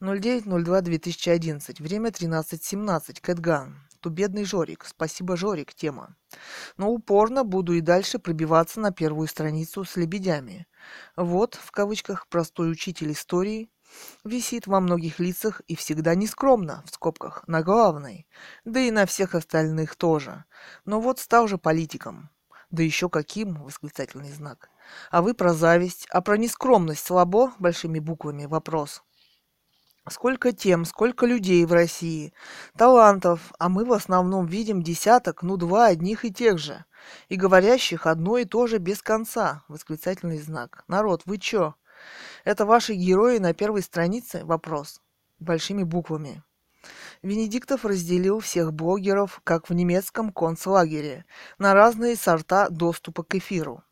ноль девять ноль два две тысячи одиннадцать, время тринадцать семнадцать, Кэт Ган. Ту бедный Жорик. Спасибо, Жорик. Тема. Но упорно буду и дальше пробиваться на первую страницу с лебедями. Вот, в кавычках, простой учитель истории висит во многих лицах и всегда нескромно, в скобках, на главной, да и на всех остальных тоже. Но вот стал же политиком. Да еще каким, восклицательный знак. А вы про зависть, а про нескромность слабо, большими буквами, вопрос. Сколько тем, сколько людей в России, талантов, а мы в основном видим десяток, ну два одних и тех же, и говорящих одно и то же без конца, восклицательный знак. Народ, вы чё? Это ваши герои на первой странице? Вопрос. Большими буквами. Венедиктов разделил всех блогеров, как в немецком концлагере, на разные сорта доступа к эфиру.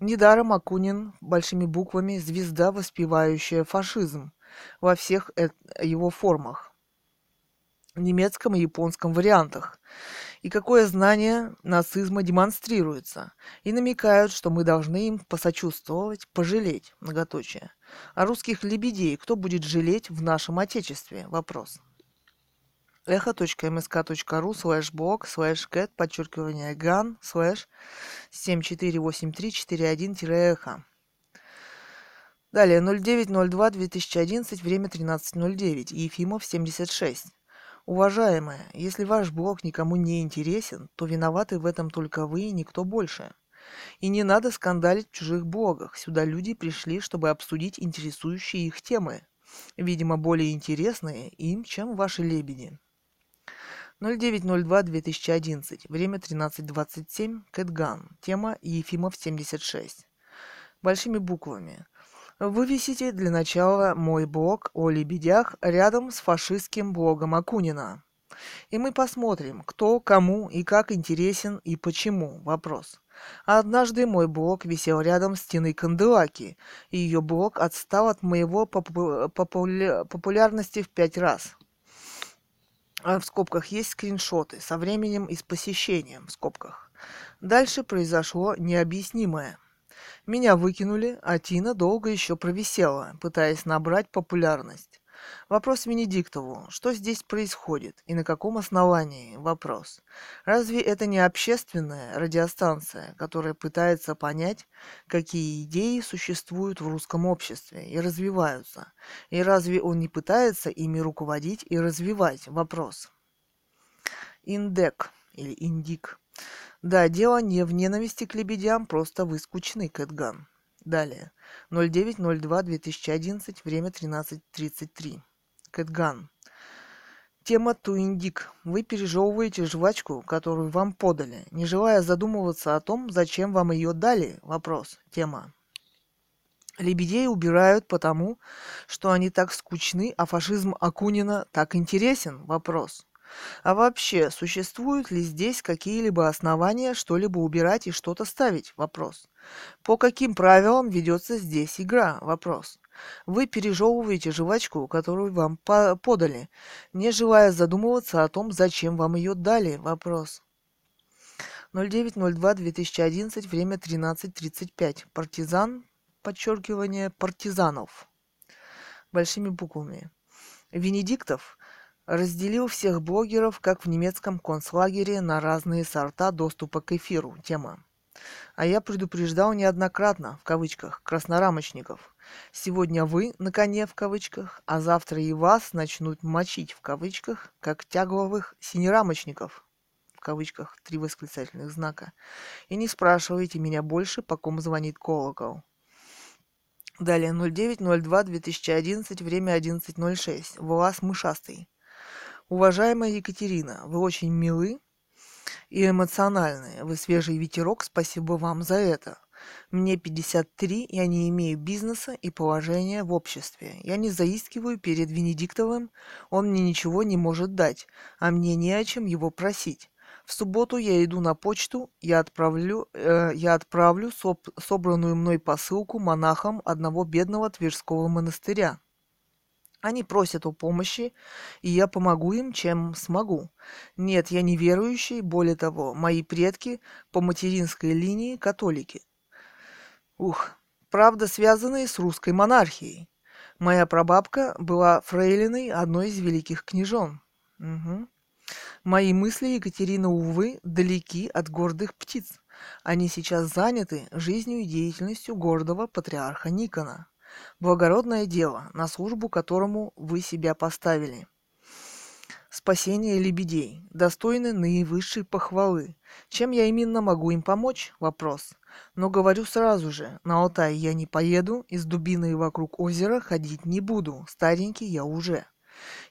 Недаром Акунин большими буквами «звезда, воспевающая фашизм» во всех его формах, немецком и японском вариантах. И какое знание нацизма демонстрируется. И намекают, что мы должны им посочувствовать, пожалеть, многоточие. А русских лебедей кто будет жалеть в нашем отечестве? Вопрос. эхо.мск.ру слэш блог слэш кэт подчеркивание ган слэш семь четыре восемь три четыре один эхо. Далее ноль девять ноль два две тысячи одиннадцать, время тринадцать ноль девять, Ефимов семьдесят шесть. Уважаемые, если ваш блог никому не интересен, то виноваты в этом только вы и никто больше. И не надо скандалить в чужих блогах, сюда люди пришли, чтобы обсудить интересующие их темы, видимо, более интересные им, чем ваши лебеди. ноль девять ноль два две тысячи одиннадцать, время тринадцать двадцать семь, Кэт Ган, тема Ефимов семьдесят шесть. Большими буквами. Вывесите для начала мой блог о лебедях рядом с фашистским блогом Акунина. И мы посмотрим, кто, кому и как интересен и почему. Вопрос. Однажды мой блог висел рядом с стеной Канделаки, и ее блог отстал от моего попу- популя- популярности в пять раз. В скобках есть скриншоты со временем и с посещением в скобках. Дальше произошло необъяснимое. Меня выкинули, а Тина долго еще провисела, пытаясь набрать популярность. Вопрос Венедиктову. Что здесь происходит и на каком основании? Вопрос. Разве это не общественная радиостанция, которая пытается понять, какие идеи существуют в русском обществе и развиваются? И разве он не пытается ими руководить и развивать? Вопрос. Индек или Индик. Да, дело не в ненависти к лебедям, просто вы скучны, Кэт Ган. Далее. ноль девять ноль два две тысячи одиннадцать, время тринадцать тридцать три. Кэт Ган. Тема Туиндик. Вы пережевываете жвачку, которую вам подали, не желая задумываться о том, зачем вам ее дали. Вопрос. Тема. Лебедей убирают потому, что они так скучны, а фашизм Акунина так интересен. Вопрос. А вообще, существуют ли здесь какие-либо основания что-либо убирать и что-то ставить? Вопрос. По каким правилам ведется здесь игра? Вопрос. Вы пережевываете жвачку, которую вам подали, не желая задумываться о том, зачем вам ее дали? Вопрос. ноль девять ноль два две тысячи одиннадцать, время тринадцать тридцать пять. Партизан, подчеркивание, партизанов. Большими буквами. Венедиктов разделил всех блогеров, как в немецком концлагере, на разные сорта доступа к эфиру. Тема. А я предупреждал неоднократно, в кавычках, краснорамочников. Сегодня вы на коне, в кавычках, а завтра и вас начнут мочить, в кавычках, как тягловых синерамочников, в кавычках, три восклицательных знака. И не спрашивайте меня больше, по ком звонит колокол. Далее ноль девять ноль два две тысячи одиннадцать, время одиннадцать ноль шесть. Влас мышастый. Уважаемая Екатерина, вы очень милы и эмоциональны. Вы свежий ветерок, спасибо вам за это. Мне пятьдесят три, я не имею бизнеса и положения в обществе. Я не заискиваю перед Венедиктовым, он мне ничего не может дать, а мне не о чем его просить. В субботу я иду на почту, я отправлю, э, я отправлю соб, собранную мной посылку монахам одного бедного Тверского монастыря. Они просят о помощи, и я помогу им, чем смогу. Нет, я не верующий, более того, мои предки по материнской линии католики. Ух, правда, связанные с русской монархией. Моя прабабка была фрейлиной одной из великих княжон. Угу. Мои мысли, Екатерина, увы, далеки от гордых птиц. Они сейчас заняты жизнью и деятельностью гордого патриарха Никона. Благородное дело, на службу которому вы себя поставили. спасения лебедей, достойны наивысшей похвалы. Чем я именно могу им помочь? Вопрос. Но говорю сразу же, на Алтай я не поеду, из дубины вокруг озера ходить не буду, старенький я уже.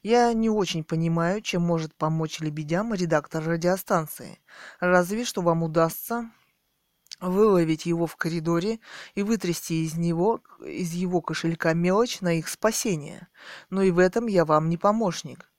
Я не очень понимаю, чем может помочь лебедям редактор радиостанции. Разве что вам удастся выловить его в коридоре и вытрясти из него, из его кошелька мелочь на их спасение. Но и в этом я вам не помощник.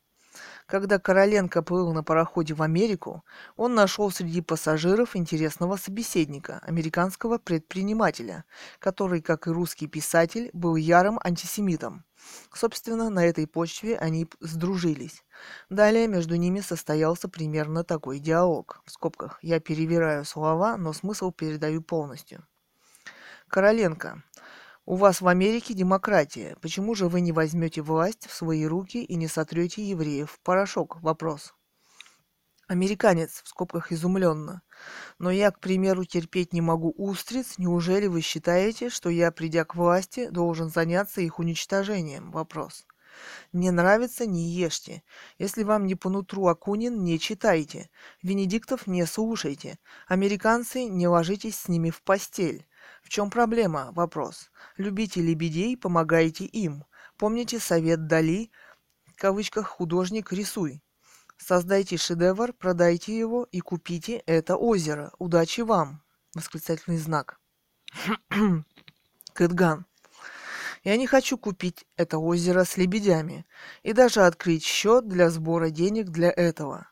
Когда Короленко плыл на пароходе в Америку, он нашел среди пассажиров интересного собеседника, американского предпринимателя, который, как и русский писатель, был ярым антисемитом. Собственно, на этой почве они сдружились. Далее между ними состоялся примерно такой диалог. В скобках я перевираю слова, но смысл передаю полностью. Короленко. У вас в Америке демократия. Почему же вы не возьмете власть в свои руки и не сотрете евреев в порошок? Вопрос. Американец, в скобках изумленно. Но я, к примеру, терпеть не могу устриц. Неужели вы считаете, что я, придя к власти, должен заняться их уничтожением? Вопрос. Не нравится – не ешьте. Если вам не по нутру Акунин – не читайте. Венедиктов – не слушайте. Американцы – не ложитесь с ними в постель. В чем проблема? Вопрос. Любите лебедей, помогайте им. Помните совет Дали, в кавычках художник, рисуй. Создайте шедевр, продайте его и купите это озеро. Удачи вам! Восклицательный знак. Кэт Ган. Я не хочу купить это озеро с лебедями и даже открыть счет для сбора денег для этого.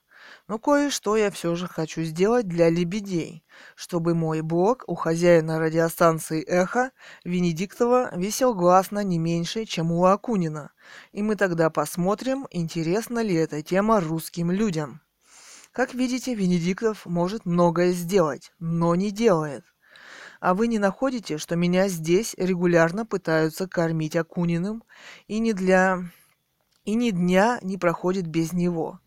Но кое-что я все же хочу сделать для лебедей, чтобы мой блог у хозяина радиостанции «Эхо» Венедиктова висел гласно не меньше, чем у Акунина. И мы тогда посмотрим, интересна ли эта тема русским людям. Как видите, Венедиктов может многое сделать, но не делает. А вы не находите, что меня здесь регулярно пытаются кормить Акуниным, и ни, для... и ни дня не проходит без него?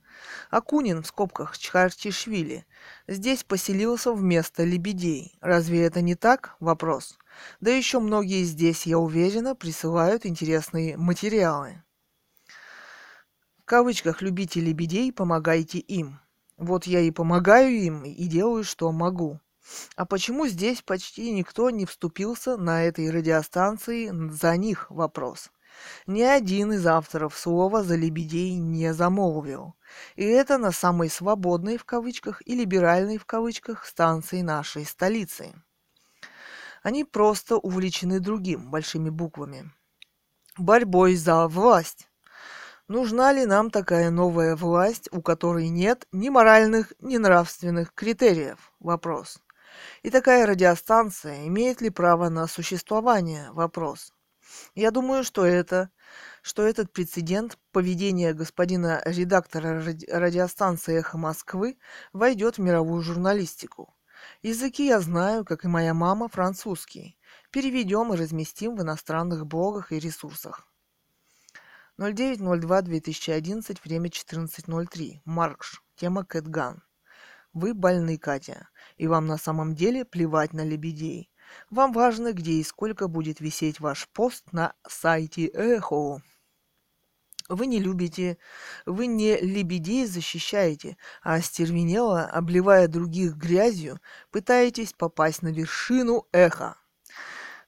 Акунин, в скобках Чхартишвили, здесь поселился вместо лебедей. Разве это не так? Вопрос. Да еще многие здесь, я уверена, присылают интересные материалы. В кавычках «любите лебедей, помогайте им». Вот я и помогаю им, и делаю, что могу. А почему здесь почти никто не вступился на этой радиостанции за них? Вопрос. Ни один из авторов слова за лебедей не замолвил. И это на самой свободной в кавычках и либеральной в кавычках станции нашей столицы. Они просто увлечены другим, большими буквами. Борьбой за власть. Нужна ли нам такая новая власть, у которой нет ни моральных, ни нравственных критериев? Вопрос. И такая радиостанция имеет ли право на существование? Вопрос. Я думаю, что это, что этот прецедент поведения господина редактора ради, радиостанции «Эхо Москвы» войдет в мировую журналистику. Языки я знаю, как и моя мама, французский. Переведем и разместим в иностранных блогах и ресурсах. ноль девять ноль два две тысячи одиннадцать, время четырнадцать ноль три. Маркш. Тема Кэт Ган. Вы больны, Катя, и вам на самом деле плевать на лебедей. Вам важно, где и сколько будет висеть ваш пост на сайте Эхо. Вы не любите, вы не лебедей защищаете, а остервенело, обливая других грязью, пытаетесь попасть на вершину Эхо.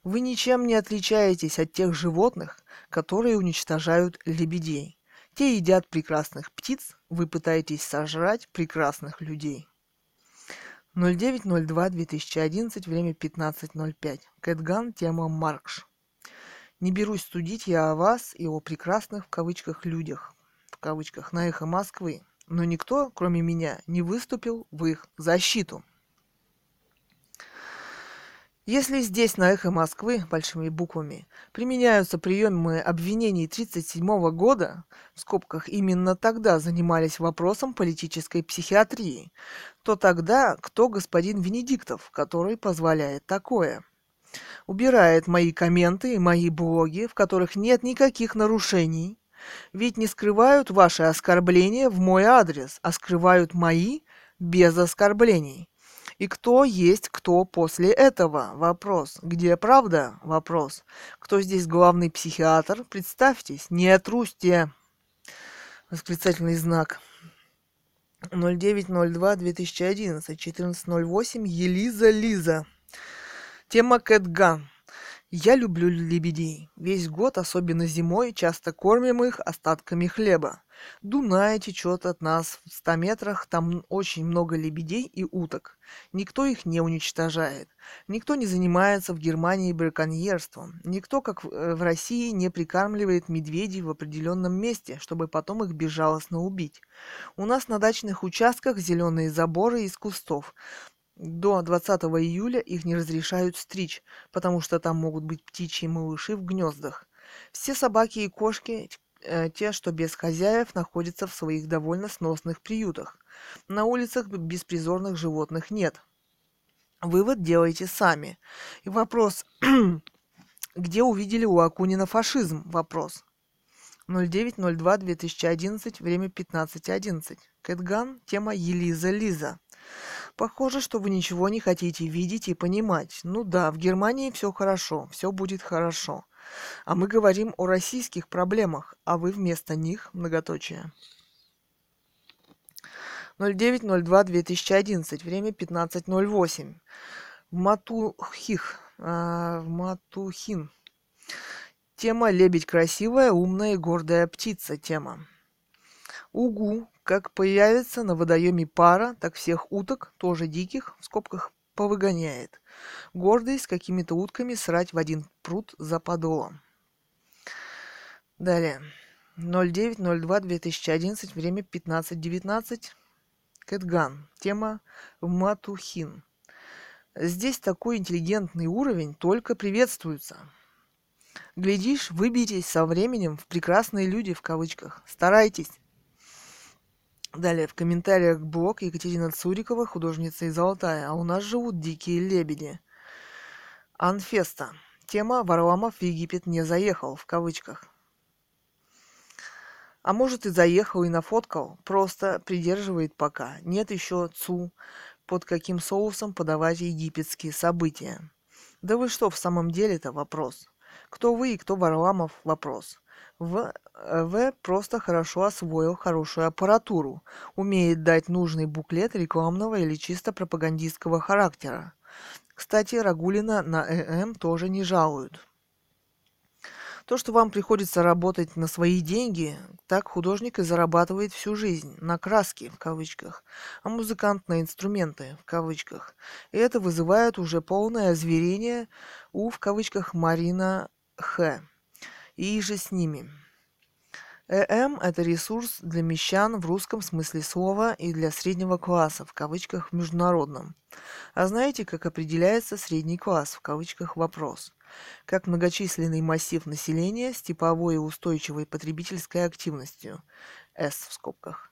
Вы ничем не отличаетесь от тех животных, которые уничтожают лебедей. Те едят прекрасных птиц, вы пытаетесь сожрать прекрасных людей. ноль девять ноль два две тысячи одиннадцать, время пятнадцать ноль пять. Кэт Ган, тема Маркш. Не берусь судить я о вас и о прекрасных в кавычках людях, в кавычках, на Эхо Москвы, но никто, кроме меня, не выступил в их защиту. Если здесь, на Эхо Москвы, большими буквами, применяются приемы обвинений тысяча девятьсот тридцать седьмого года, в скобках именно тогда занимались вопросом политической психиатрии, то тогда кто господин Венедиктов, который позволяет такое? Убирает мои комменты и мои блоги, в которых нет никаких нарушений, ведь не скрывают ваши оскорбления в мой адрес, а скрывают мои без оскорблений. И кто есть кто после этого? Вопрос. Где правда? Вопрос. Кто здесь главный психиатр? Представьтесь, не отрусьте. восклицательный знак. ноль девять ноль два две тысячи одиннадцать, четырнадцать ноль восемь, Елиза Лиза. Тема Кэт Ган. Я люблю лебедей. Весь год, особенно зимой, часто кормим их остатками хлеба. Дунай течет от нас в ста метрах, там очень много лебедей и уток. Никто их не уничтожает. Никто не занимается в Германии браконьерством. Никто, как в России, не прикармливает медведей в определенном месте, чтобы потом их безжалостно убить. У нас на дачных участках зеленые заборы из кустов. До двадцатого июля их не разрешают стричь, потому что там могут быть птичьи малыши в гнездах. Все собаки и кошки, те, что без хозяев, находятся в своих довольно сносных приютах. На улицах беспризорных животных нет. Вывод делайте сами. И вопрос, где увидели у Акунина фашизм? Вопрос. ноль девять ноль два две тысячи одиннадцать, время пятнадцать одиннадцать. Кэт Ган, тема Елиза Лиза. Похоже, что вы ничего не хотите видеть и понимать. Ну да, в Германии все хорошо, все будет хорошо. А мы говорим о российских проблемах, а вы вместо них многоточие. ноль девять ноль два две тысячи одиннадцать, время пятнадцать ноль восемь. В Матухих, э, в Матухин. Тема «Лебедь красивая, умная и гордая птица» тема. Угу. Как появится на водоеме пара, так всех уток, тоже диких, в скобках повыгоняет. Гордый с какими-то утками срать в один пруд за подолом. Далее. ноль девять ноль два две тысячи одиннадцать, время пятнадцать девятнадцать. Кэт Ган. Тема Матухин. Здесь такой интеллигентный уровень только приветствуется. Глядишь, выберитесь со временем в прекрасные люди в кавычках. Старайтесь. Далее, в комментариях блог Екатерина Цурикова, художница из Алтая. А у нас живут дикие лебеди. Анфеста. Тема «Варламов в Египет не заехал» в кавычках. А может и заехал, и нафоткал. Просто придерживает пока. Нет еще цу, под каким соусом подавать египетские события. Да вы что, в самом деле-то вопрос. Кто вы и кто Варламов вопрос. В. В. просто хорошо освоил хорошую аппаратуру, умеет дать нужный буклет рекламного или чисто пропагандистского характера. Кстати, Рагулина на ЭМ тоже не жалуют. То, что вам приходится работать на свои деньги, так художник и зарабатывает всю жизнь, на краски, в кавычках, а музыкант на инструменты, в кавычках. И это вызывает уже полное озверение у, в кавычках, Марина Х. И же с ними. ЭМ – это ресурс для мещан в русском смысле слова и для среднего класса, в кавычках, в международном. А знаете, как определяется средний класс, в кавычках, вопрос? Как многочисленный массив населения с типовой и устойчивой потребительской активностью. С в скобках.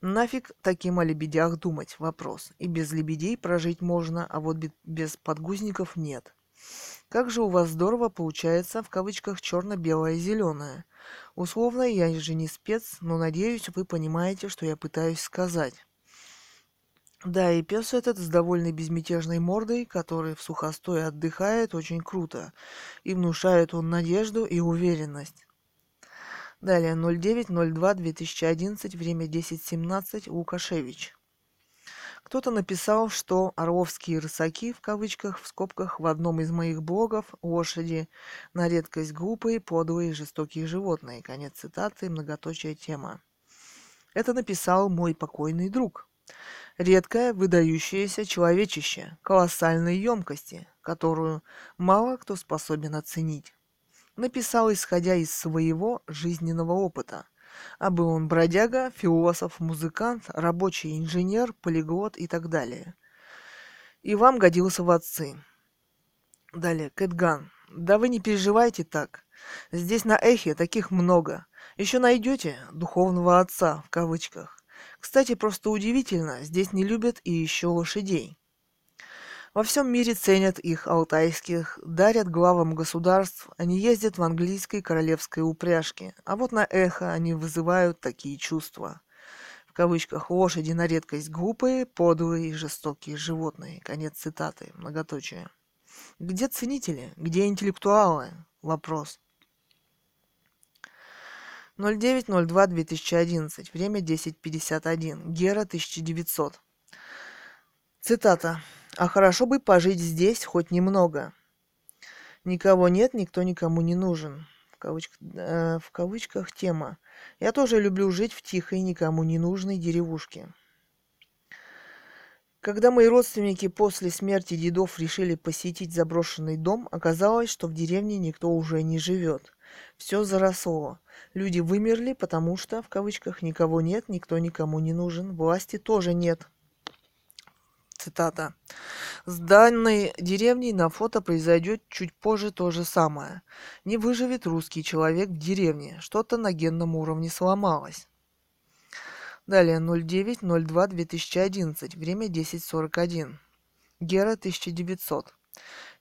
Нафиг таким о лебедях думать, вопрос. И без лебедей прожить можно, а вот без подгузников нет. Как же у вас здорово получается, в кавычках, черно-белое и зеленое. Условно, я же не спец, но надеюсь, вы понимаете, что я пытаюсь сказать. Да, и пес этот с довольно безмятежной мордой, который в сухостое отдыхает, очень круто. И внушает он надежду и уверенность. Далее, ноль девять ноль два две тысячи одиннадцать, время десять семнадцать, Лукашевич. Кто-то написал, что орловские рысаки, в кавычках, в скобках, в одном из моих блогов, лошади, на редкость глупые, подлые, жестокие животные. Конец цитаты, многоточие тема. Это написал мой покойный друг. Редкое, выдающееся человечище, колоссальной емкости, которую мало кто способен оценить. Написал, исходя из своего жизненного опыта. А был он бродяга, философ, музыкант, рабочий инженер, полиглот и так далее. И вам годился в отцы. Далее, Кэт Ган. Да вы не переживайте так. Здесь на эхе таких много. Еще найдете духовного отца, в кавычках. Кстати, просто удивительно, здесь не любят и еще лошадей. Во всем мире ценят их, алтайских, дарят главам государств, они ездят в английской королевской упряжке, а вот на эхо они вызывают такие чувства. В кавычках «лошади на редкость глупые, подлые и жестокие животные». Конец цитаты, многоточие. Где ценители? Где интеллектуалы? Вопрос. ноль девять ноль два две тысячи одиннадцать, время десять пятьдесят один, Гера тысяча девятьсот. Цитата. «А хорошо бы пожить здесь хоть немного. Никого нет, никто никому не нужен». В кавычках, э, в кавычках тема. «Я тоже люблю жить в тихой, никому не нужной деревушке». Когда мои родственники после смерти дедов решили посетить заброшенный дом, оказалось, что в деревне никто уже не живет. Все заросло. Люди вымерли, потому что, в кавычках, никого нет, никто никому не нужен, власти тоже нет. Цитата. С данной деревней на фото произойдет чуть позже то же самое. Не выживет русский человек в деревне. Что-то на генном уровне сломалось. Далее, ноль девять ноль два две тысячи одиннадцать, время десять сорок один, Гера тысяча девятьсот.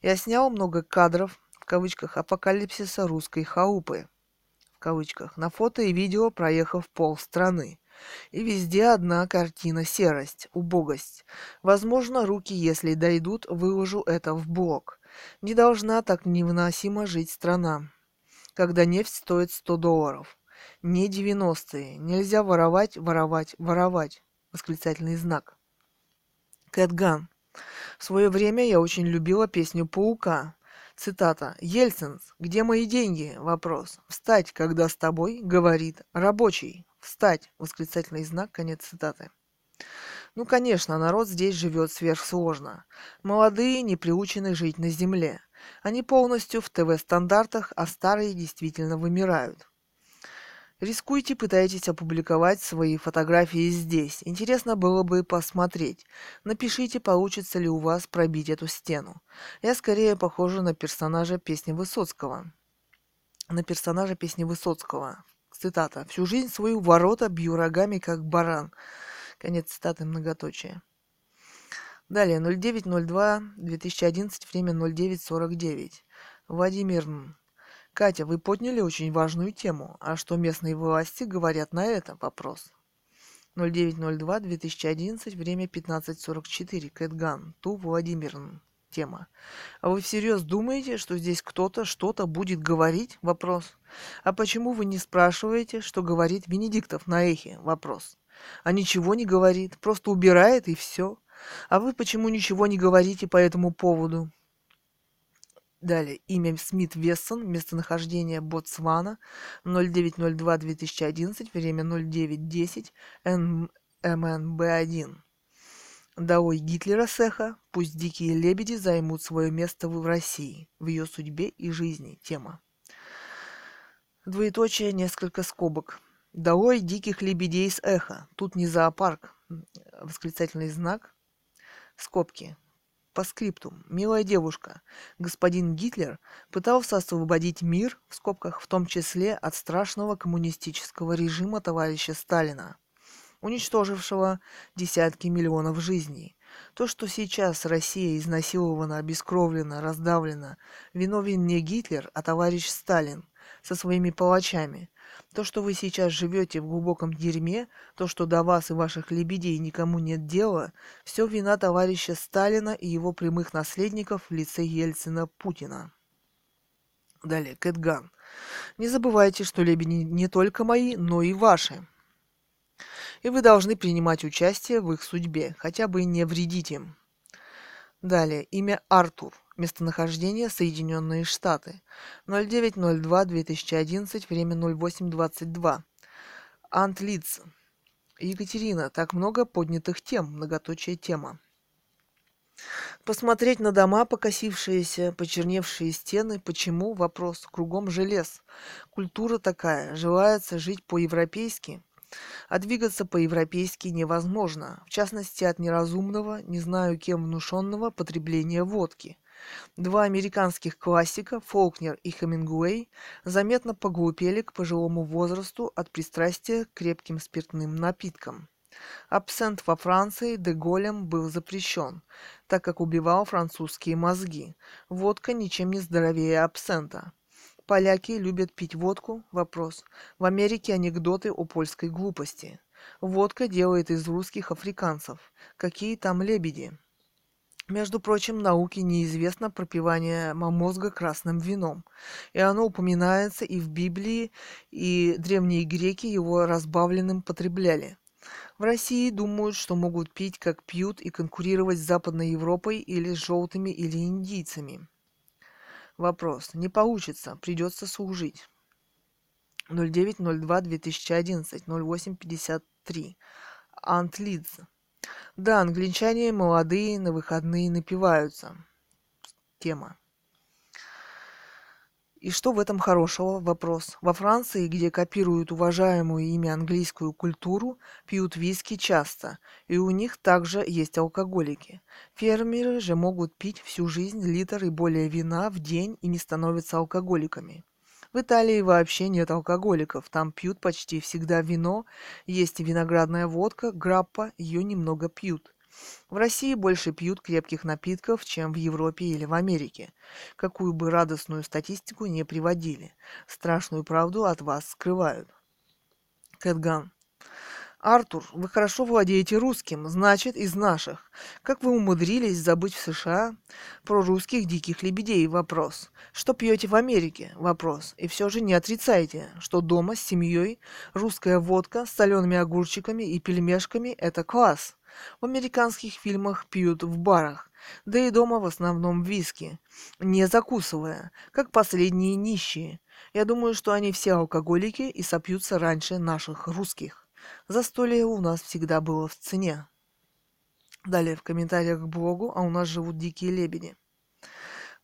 Я снял много кадров, в кавычках, апокалипсиса русской халупы, в кавычках, на фото и видео, проехав полстраны. И везде одна картина: серость, убогость. Возможно, руки, если дойдут, выложу это в блог. Не должна так невыносимо жить страна, когда нефть стоит сто долларов. Не девяностые. Нельзя воровать, воровать, воровать. Восклицательный знак. Кэт Ган. В свое время я очень любила песню «Паука». Цитата. «Ельцинс, где мои деньги?» Вопрос. «Встать, когда с тобой, говорит рабочий. Встать!» Восклицательный знак. Конец цитаты. Ну, конечно, народ здесь живет сверхсложно. Молодые не приучены жить на земле. Они полностью в ТВ-стандартах, а старые действительно вымирают. Рискуйте, пытаетесь опубликовать свои фотографии здесь. Интересно было бы посмотреть. Напишите, получится ли у вас пробить эту стену. Я скорее похожа на персонажа песни Высоцкого. На персонажа песни Высоцкого. Цитата. «Всю жизнь свою ворота бью рогами, как баран». Конец цитаты, многоточие. Далее, ноль девять ноль два две тысячи одиннадцать, время ноль девять сорок девять. Владимир. Катя, вы подняли очень важную тему. А что местные власти говорят на это? Вопрос. ноль девять ноль два две тысячи одиннадцать, время пятнадцать сорок четыре, Кэтган, Ту, Владимирн. Тема. А вы всерьез думаете, что здесь кто-то что-то будет говорить? Вопрос. А почему вы не спрашиваете, что говорит Венедиктов на эхе? Вопрос. А ничего не говорит, просто убирает и все. А вы почему ничего не говорите по этому поводу? Далее. Имя Смит Вессон, местонахождение Ботсвана, ноль девять ноль два две тысячи одиннадцать, время ноль девять десять, эм эн бэ один. Долой Гитлера с эхо, пусть дикие лебеди займут свое место в России, в ее судьбе и жизни. Тема. Двоеточие, несколько скобок. Долой диких лебедей с эхо, тут не зоопарк. Восклицательный знак. Скобки. По скрипту. Милая девушка, господин Гитлер пытался освободить мир, в скобках, в том числе от страшного коммунистического режима товарища Сталина, уничтожившего десятки миллионов жизней. То, что сейчас Россия изнасилована, обескровлена, раздавлена, виновен не Гитлер, а товарищ Сталин со своими палачами. То, что вы сейчас живете в глубоком дерьме, то, что до вас и ваших лебедей никому нет дела, все вина товарища Сталина и его прямых наследников в лице Ельцина, Путина. Далее, Кэт Ган. Не забывайте, что лебеди не только мои, но и ваши. И вы должны принимать участие в их судьбе, хотя бы не вредить им. Далее, имя Артур. Местонахождение Соединенные Штаты. ноль девять ноль два две тысячи одиннадцать, время ноль восемь двадцать два. Антлиц. Екатерина, так много поднятых тем, многоточие тема. Посмотреть на дома, покосившиеся, почерневшие стены. Почему? Вопрос. Кругом желез. Культура такая. Желается жить по-европейски. А двигаться по-европейски невозможно, в частности от неразумного, не знаю кем внушенного, потребления водки. Два американских классика, Фолкнер и Хемингуэй, заметно поглупели к пожилому возрасту от пристрастия к крепким спиртным напиткам. Абсент во Франции де Голлем был запрещен, так как убивал французские мозги. Водка ничем не здоровее абсента. Поляки любят пить водку? Вопрос. В Америке анекдоты о польской глупости. Водка делает из русских африканцев. Какие там лебеди? Между прочим, науке неизвестно пропивание мозга красным вином. И оно упоминается и в Библии, и древние греки его разбавленным потребляли. В России думают, что могут пить, как пьют, и конкурировать с Западной Европой или с желтыми или индийцами. Вопрос. Не получится. Придется служить. ноль девять ноль два две тысячи одиннадцать ноль восемь пятьдесят три. Антлидз. Да, англичане молодые, на выходные напиваются. Тема. И что в этом хорошего? Вопрос. Во Франции, где копируют уважаемую ими английскую культуру, пьют виски часто, и у них также есть алкоголики. Фермеры же могут пить всю жизнь литр и более вина в день и не становятся алкоголиками. В Италии вообще нет алкоголиков, там пьют почти всегда вино, есть и виноградная водка, граппа, ее немного пьют. В России больше пьют крепких напитков, чем в Европе или в Америке. Какую бы радостную статистику не приводили, страшную правду от вас скрывают. Кэт Ган. Артур, вы хорошо владеете русским, значит, из наших. Как вы умудрились забыть в США про русских диких лебедей? Вопрос. Что пьете в Америке? Вопрос. И все же не отрицайте, что дома с семьей русская водка с солеными огурчиками и пельмешками – это класс. В американских фильмах пьют в барах, да и дома в основном виски, не закусывая, как последние нищие. Я думаю, что они все алкоголики и сопьются раньше наших русских. Застолье у нас всегда было в цене. Далее в комментариях к блогу, а у нас живут дикие лебеди.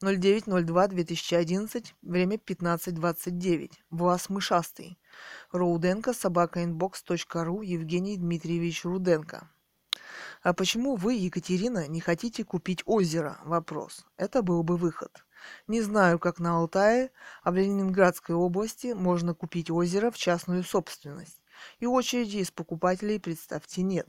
ноль девять ноль два две тысячи одиннадцать, время пятнадцать двадцать девять. Влас Мышастый. Руденко, собака инбокс точка ру, Евгений Дмитриевич Руденко. А почему вы, Екатерина, не хотите купить озеро? Вопрос. Это был бы выход. Не знаю, как на Алтае, а в Ленинградской области можно купить озеро в частную собственность. И очереди из покупателей, представьте, нет.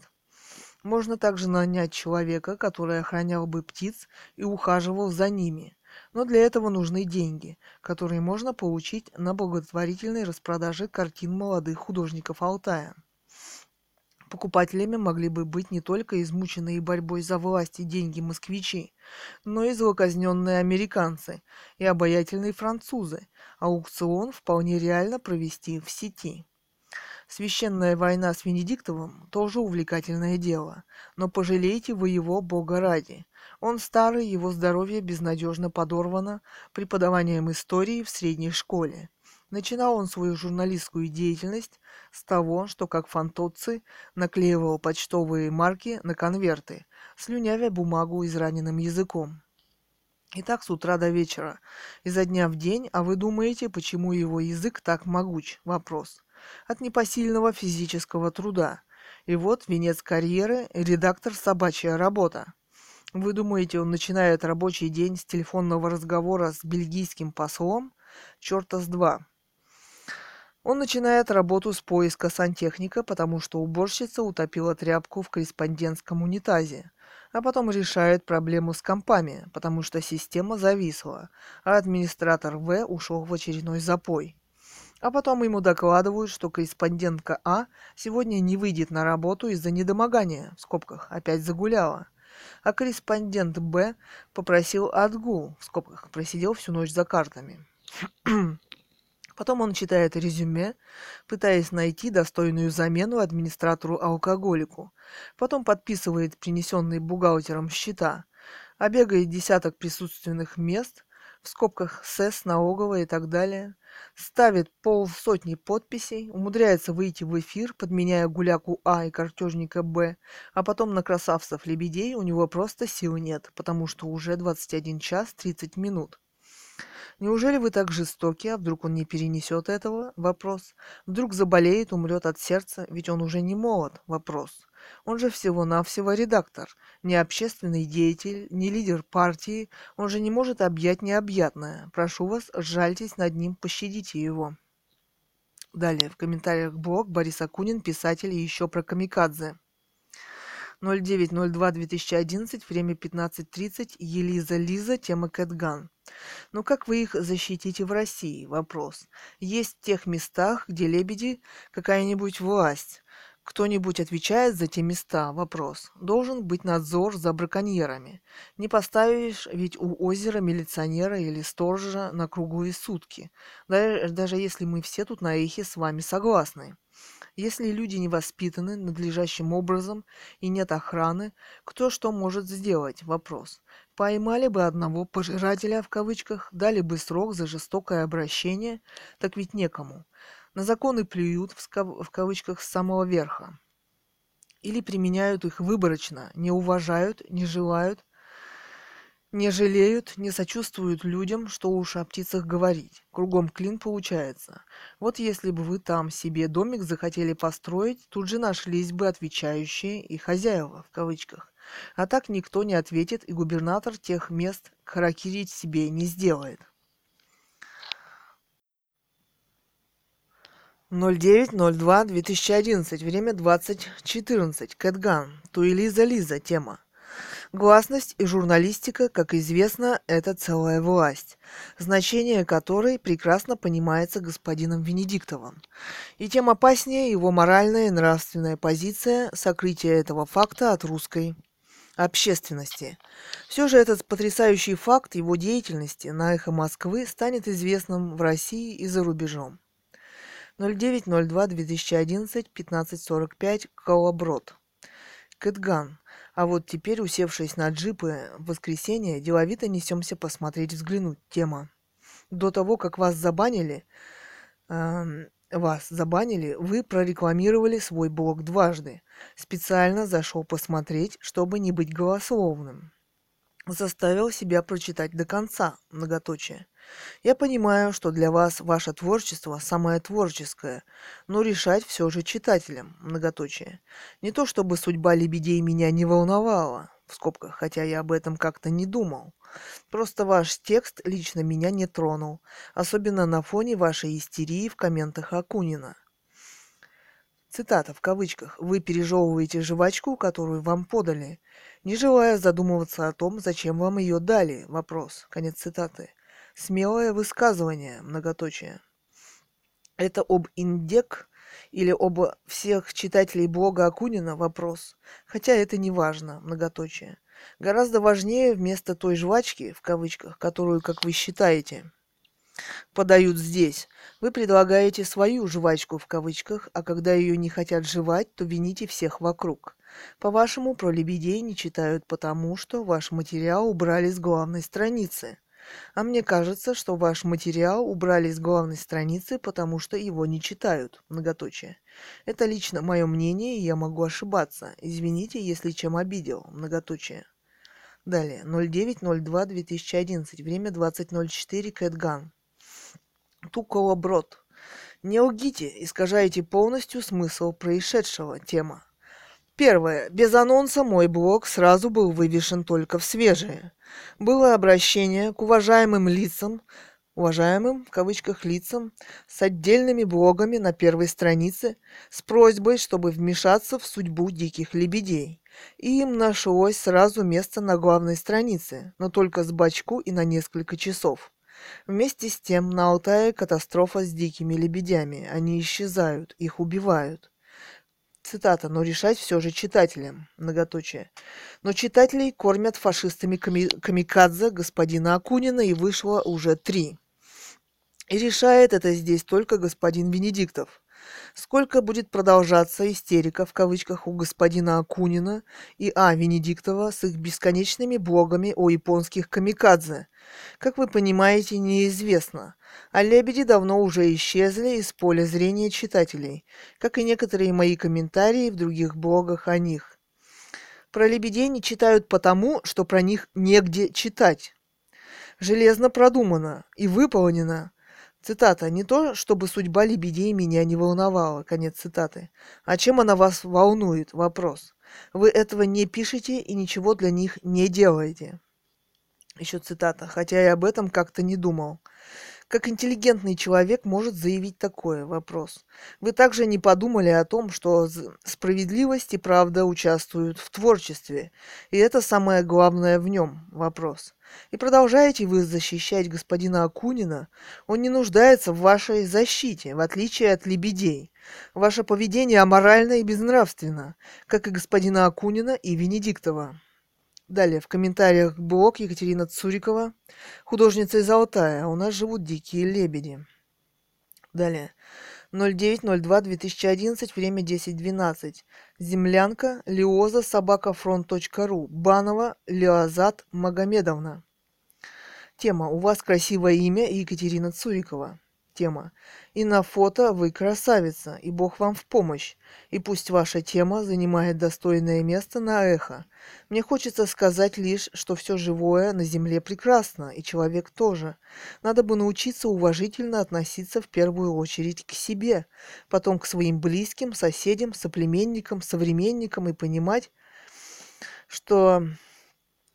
Можно также нанять человека, который охранял бы птиц и ухаживал за ними. Но для этого нужны деньги, которые можно получить на благотворительной распродаже картин молодых художников Алтая. Покупателями могли бы быть не только измученные борьбой за власть и деньги москвичи, но и злоказненные американцы и обаятельные французы. Аукцион вполне реально провести в сети. Священная война с Венедиктовым тоже увлекательное дело, но пожалейте вы его, Бога ради. Он старый, его здоровье безнадежно подорвано преподаванием истории в средней школе. Начинал он свою журналистскую деятельность с того, что как фантоцци наклеивал почтовые марки на конверты, слюнявя бумагу израненным языком. И так с утра до вечера, изо дня в день, а вы думаете, почему его язык так могуч? Вопрос. От непосильного физического труда. И вот венец карьеры – редактор «Собачья работа». Вы думаете, он начинает рабочий день с телефонного разговора с бельгийским послом? Чёрта с два. Он начинает работу с поиска сантехника, потому что уборщица утопила тряпку в корреспондентском унитазе. А потом решает проблему с компами, потому что система зависла, а администратор В ушел в очередной запой. А потом ему докладывают, что корреспондентка А сегодня не выйдет на работу из-за недомогания, в скобках, опять загуляла. А корреспондент Б попросил отгул, в скобках, просидел всю ночь за картами. Потом он читает резюме, пытаясь найти достойную замену администратору-алкоголику. Потом подписывает принесенные бухгалтером счета. Обегает десяток присутственных мест, в скобках СЭС, налоговая и так далее. Ставит полсотни подписей, умудряется выйти в эфир, подменяя гуляку А и картежника Б, а потом на красавцев-лебедей у него просто сил нет, потому что уже двадцать один час тридцать минут. Неужели вы так жестоки, а вдруг он не перенесет этого? Вопрос. Вдруг заболеет, умрет от сердца, ведь он уже не молод? Вопрос. Он же всего-навсего редактор, не общественный деятель, не лидер партии, он же не может объять необъятное. Прошу вас, сжальтесь над ним, пощадите его. Далее в комментариях блог Борис Акунин, писатель и еще про камикадзе. ноль девять ноль два две тысячи одиннадцать, время пятнадцать тридцать, Елиза Лиза, тема Кэт Ган. Но как вы их защитите в России? Вопрос. Есть в тех местах, где лебеди какая-нибудь власть. кто-нибудь отвечает за те места? Вопрос. Должен быть надзор за браконьерами. Не поставишь ведь у озера милиционера или сторожа на круглые сутки. Даже если мы все тут на Эхе с вами согласны. Если люди не воспитаны надлежащим образом и нет охраны, кто что может сделать? Вопрос. Поймали бы одного «пожирателя» в кавычках, дали бы срок за жестокое обращение, так ведь некому. На законы плюют в, кав... в кавычках с самого верха. Или применяют их выборочно, не уважают, не желают, не жалеют, не сочувствуют людям, что уж о птицах говорить. Кругом клин получается. Вот если бы вы там себе домик захотели построить, тут же нашлись бы отвечающие и хозяева в кавычках. А так никто не ответит, и губернатор тех мест харакирить себе не сделает. ноль девять ноль два две тысячи одиннадцать. Время двадцать часов четырнадцать. Кэт Ган. Туэлиза Лиза. Тема. Гласность и журналистика, как известно, это целая власть, значение которой прекрасно понимается господином Венедиктовым. И тем опаснее его моральная и нравственная позиция, сокрытие этого факта от русской общественности. Все же этот потрясающий факт его деятельности на Эхо Москвы станет известным в России и за рубежом. ноль девять ноль два две тысячи одиннадцать пятнадцать сорок пять. Колоброд. Кэт Ган. А вот теперь, усевшись на джипы в воскресенье, деловито несемся посмотреть, взглянуть. Тема. До того, как вас забанили, э, вас забанили, вы прорекламировали свой блог дважды. Специально зашел посмотреть, чтобы не быть голословным. Заставил себя прочитать до конца, многоточие. Я понимаю, что для вас ваше творчество самое творческое, но решать все же читателям, многоточие. Не то чтобы судьба лебедей меня не волновала, в скобках, хотя я об этом как-то не думал. Просто ваш текст лично меня не тронул, особенно на фоне вашей истерии в комментах Акунина. Цитата в кавычках. «Вы пережевываете жвачку, которую вам подали, не желая задумываться о том, зачем вам ее дали. Вопрос». Конец цитаты. Смелое высказывание, многоточие. Это об Индек или об всех читателей блога Акунина вопрос, хотя это не важно, многоточие. Гораздо важнее вместо той жвачки, в кавычках, которую, как вы считаете, подают здесь, вы предлагаете свою жвачку, в кавычках, а когда ее не хотят жевать, то вините всех вокруг. По-вашему, про лебедей не читают потому, что ваш материал убрали с главной страницы. А мне кажется, что ваш материал убрали с главной страницы, потому что его не читают. Многоточие. Это лично мое мнение, и я могу ошибаться. Извините, если чем обидел. Многоточие. Далее. ноль девять ноль два две тысячи одиннадцать. Время двадцать ноль четыре. Кэт Ган. Туколоброд. Не лгите, искажаете полностью смысл происшедшего. Тема. Первое. Без анонса мой блог сразу был вывешен только в свежее. Было обращение к уважаемым лицам, уважаемым, в кавычках, лицам, с отдельными блогами на первой странице с просьбой, чтобы вмешаться в судьбу диких лебедей. И им нашлось сразу место на главной странице, но только с бачку и на несколько часов. Вместе с тем на Алтае катастрофа с дикими лебедями. Они исчезают, их убивают. Цитата, но решать все же читателям, многоточие. Но читателей кормят фашистами ками- камикадзе господина Акунина, и вышло уже три. И решает это здесь только господин Венедиктов. Сколько будет продолжаться истерика, в кавычках, у господина Акунина и А. Венедиктова с их бесконечными блогами о японских камикадзе? Как вы понимаете, неизвестно. А лебеди давно уже исчезли из поля зрения читателей, как и некоторые мои комментарии в других блогах о них. Про лебедей не читают потому, что про них негде читать. Железно продумано и выполнено. Цитата. «Не то, чтобы судьба лебедей меня не волновала». Конец цитаты. «А чем она вас волнует?» Вопрос. «Вы этого не пишете и ничего для них не делаете». Еще цитата. «Хотя я об этом как-то не думал». Как интеллигентный человек может заявить такое? Вопрос. Вы также не подумали о том, что справедливость и правда участвуют в творчестве, и это самое главное в нем? Вопрос. И продолжаете вы защищать господина Акунина? Он не нуждается в вашей защите, в отличие от лебедей. Ваше поведение аморально и безнравственно, как и господина Акунина и Венедиктова. Далее, в комментариях блог Екатерина Цурикова, художница из Алтая. У нас живут дикие лебеди. Далее, ноль девять ноль два две тысячи одиннадцать, время десять двенадцать. Землянка, Лиоза, собака фронт точка ру, Банова, Лиозат Магомедовна. Тема: у вас красивое имя, Екатерина Цурикова. Тема: и на фото вы красавица, и Бог вам в помощь, и пусть ваша тема занимает достойное место на эхо. Мне хочется сказать лишь, что все живое на земле прекрасно, и человек тоже. Надо бы научиться уважительно относиться в первую очередь к себе, потом к своим близким, соседям, соплеменникам, современникам и понимать, что...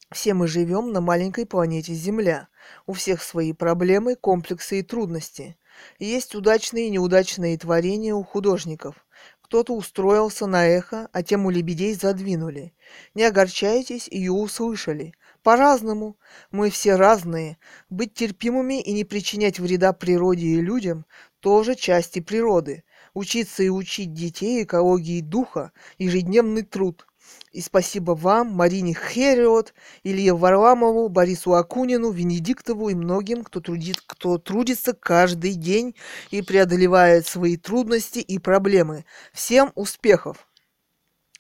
Все мы живем на маленькой планете Земля. У всех свои проблемы, комплексы и трудности. Есть удачные и неудачные творения у художников. Кто-то устроился на эхо, а тему лебедей задвинули. Не огорчайтесь, ее услышали. По-разному. Мы все разные. Быть терпимыми и не причинять вреда природе и людям – тоже части природы. Учиться и учить детей экологии духа – ежедневный труд. И спасибо вам, Марине Хэрриот, Илье Варламову, Борису Акунину, Венедиктову и многим, кто, трудит, кто трудится каждый день и преодолевает свои трудности и проблемы. Всем успехов!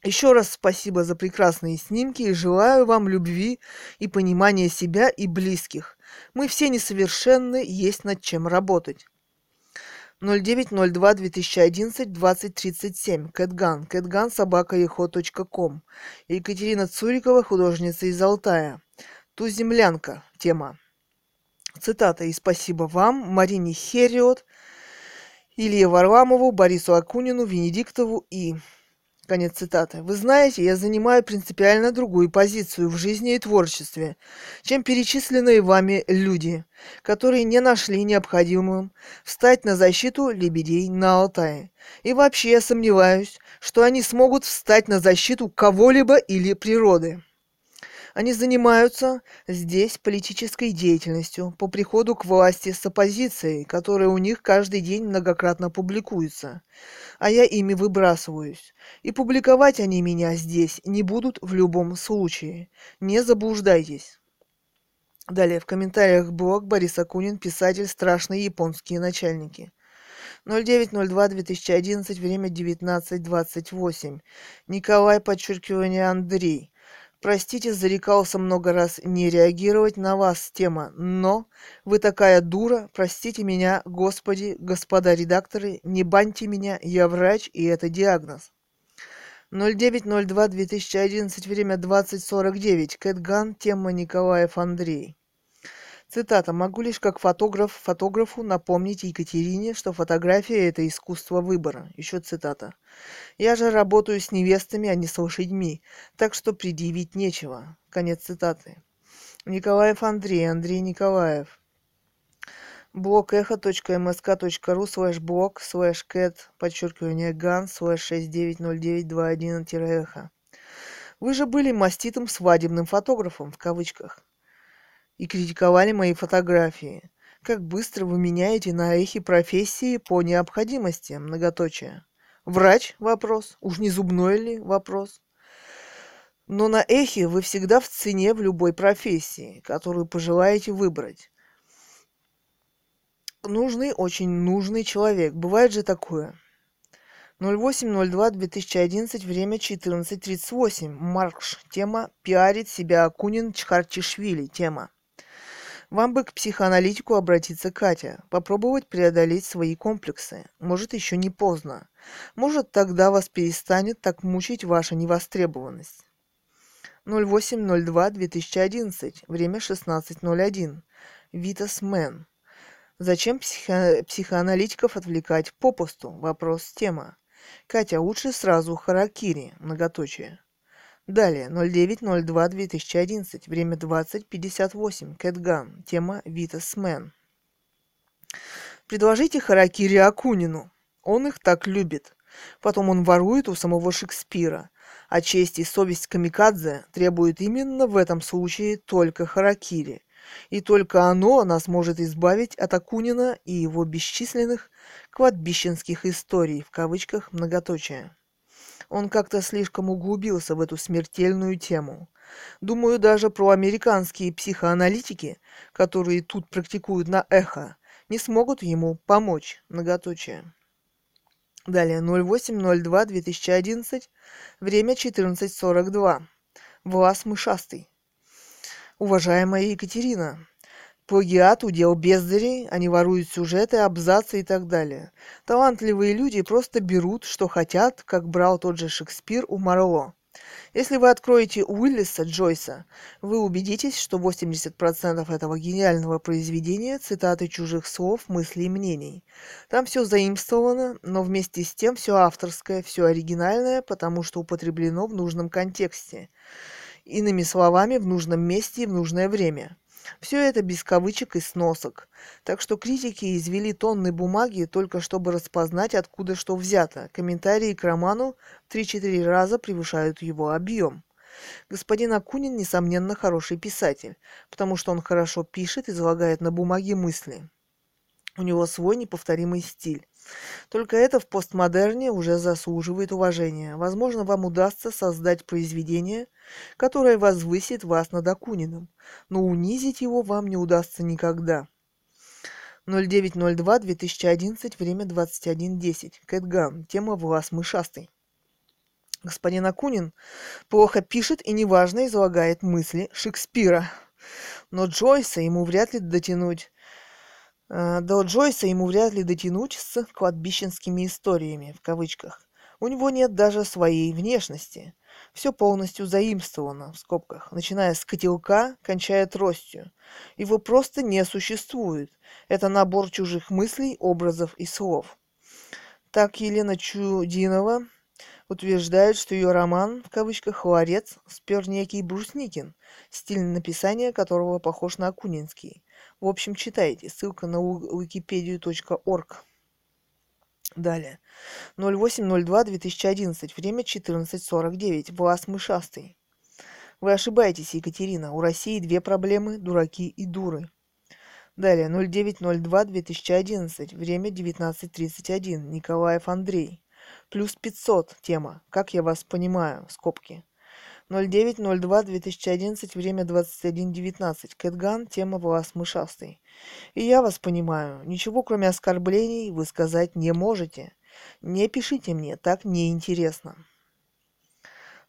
Еще раз спасибо за прекрасные снимки и желаю вам любви и понимания себя и близких. Мы все несовершенны, есть над чем работать. ноль девять ноль два две тысячи одиннадцать двадцать тридцать семь. Кэт Ган. Кэт Ган собака эхо точка ком. Екатерина Цурикова, художница из Алтая. Туземлянка. Тема. Цитата. И спасибо вам, Марине Хэрриот, Илье Варламову, Борису Акунину, Венедиктову и... Конец цитаты. Вы знаете, я занимаю принципиально другую позицию в жизни и творчестве, чем перечисленные вами люди, которые не нашли необходимым встать на защиту лебедей на Алтае. И вообще я сомневаюсь, что они смогут встать на защиту кого-либо или природы. Они занимаются здесь политической деятельностью по приходу к власти с оппозицией, которая у них каждый день многократно публикуется. А я ими выбрасываюсь. И публиковать они меня здесь не будут в любом случае. Не заблуждайтесь. Далее, в комментариях блог Борис Акунин, писатель, страшные японские начальники. ноль девять ноль два две тысячи одиннадцать, время девятнадцать двадцать восемь. Николай, подчеркивание, Андрей. Простите, зарекался много раз не реагировать на вас, тема, но вы такая дура, простите меня, господи, господа редакторы, не баньте меня, я врач, и это диагноз. ноль девять ноль два две тысячи одиннадцать, время двадцать сорок девять, Кэт Ган, тема Николаев Андрей. Цитата. «Могу лишь как фотограф фотографу напомнить Екатерине, что фотография – это искусство выбора». Еще цитата. «Я же работаю с невестами, а не с лошадьми, так что предъявить нечего». Конец цитаты. Николаев Андрей, Андрей Николаев. Блог эхо.мск.ру слэш блог слэш кэт, подчеркивание, ган слэш шесть девять ноль девять два один эхо. «Вы же были маститым свадебным фотографом», в кавычках. И критиковали мои фотографии. Как быстро вы меняете на эхе профессии по необходимости, многоточие. Врач? Вопрос. Уж не зубной ли? Вопрос. Но на эхе вы всегда в цене в любой профессии, которую пожелаете выбрать. Нужный, очень нужный человек. Бывает же такое. ноль восемь ноль два две тысячи одиннадцать, время четырнадцать тридцать восемь. Маркш. Тема «Пиарит себя Акунин Чхартишвили». Тема. Вам бы к психоаналитику обратиться, Катя, попробовать преодолеть свои комплексы. Может, еще не поздно. Может, тогда вас перестанет так мучить ваша невостребованность. ноль восемь ноль два две тысячи одиннадцать, время шестнадцать ноль один. Витас Мэн. Зачем психо- психоаналитиков отвлекать попусту? Вопрос, тема. Катя, лучше сразу харакири, многоточие. Далее, ноль девять ноль два две тысячи одиннадцать, время двадцать пятьдесят восемь, Кэт Ган, тема Витас Мэн. Предложите харакири Акунину. Он их так любит. Потом он ворует у самого Шекспира. А честь и совесть камикадзе требуют именно в этом случае только харакири. И только оно нас может избавить от Акунина и его бесчисленных кладбищенских историй, в кавычках многоточия. Он как-то слишком углубился в эту смертельную тему. Думаю, даже проамериканские психоаналитики, которые тут практикуют на эхо, не смогут ему помочь, многоточие. Далее, ноль восемь ноль два две тысячи одиннадцать, время четырнадцать сорок два. Влас Мышастый. Уважаемая Екатерина, плагиат – удел бездарей, они воруют сюжеты, абзацы и так далее. Талантливые люди просто берут, что хотят, как брал тот же Шекспир у Марло. Если вы откроете Уиллиса Джойса, вы убедитесь, что восемьдесят процентов этого гениального произведения – цитаты чужих слов, мыслей и мнений. Там все заимствовано, но вместе с тем все авторское, все оригинальное, потому что употреблено в нужном контексте. Иными словами, в нужном месте и в нужное время. Все это без кавычек и сносок. Так что критики извели тонны бумаги, только чтобы распознать, откуда что взято. Комментарии к роману в три-четыре раза превышают его объем. Господин Акунин, несомненно, хороший писатель, потому что он хорошо пишет, излагает на бумаге мысли. У него свой неповторимый стиль. Только это в постмодерне уже заслуживает уважения. Возможно, вам удастся создать произведение, которое возвысит вас над Акуниным, но унизить его вам не удастся никогда. ноль девять ноль два две тысячи одиннадцать, время двадцать один десять. Кэт Ган. Тема «Влас мышастый». Господин Акунин плохо пишет и неважно излагает мысли Шекспира, но Джойса ему вряд ли дотянуть. До Джойса ему вряд ли дотянуть с «кладбищенскими историями», в кавычках. У него нет даже своей внешности. Все полностью заимствовано, в скобках, начиная с котелка, кончая тростью. Его просто не существует. Это набор чужих мыслей, образов и слов. Так Елена Чудинова утверждает, что ее роман, в кавычках, «Ларец» спер некий Брусникин, стиль написания которого похож на акунинский. В общем, читайте. Ссылка на википедию точка орг. Далее. ноль восемь ноль два две тысячи одиннадцать. Время четырнадцать сорок девять. Влас Мышастый. Вы ошибаетесь, Екатерина. У России две проблемы – дураки и дуры. Далее. ноль девять ноль два две тысячи одиннадцать. Время девятнадцать тридцать один. Николаев Андрей. Плюс пятьсот. Тема. Как я вас понимаю. Скобки. ноль девять ноль два две тысячи одиннадцать, время двадцать один девятнадцать. Кэтган, тема «Влас мышастый». И я вас понимаю, ничего кроме оскорблений вы сказать не можете. Не пишите мне, так неинтересно.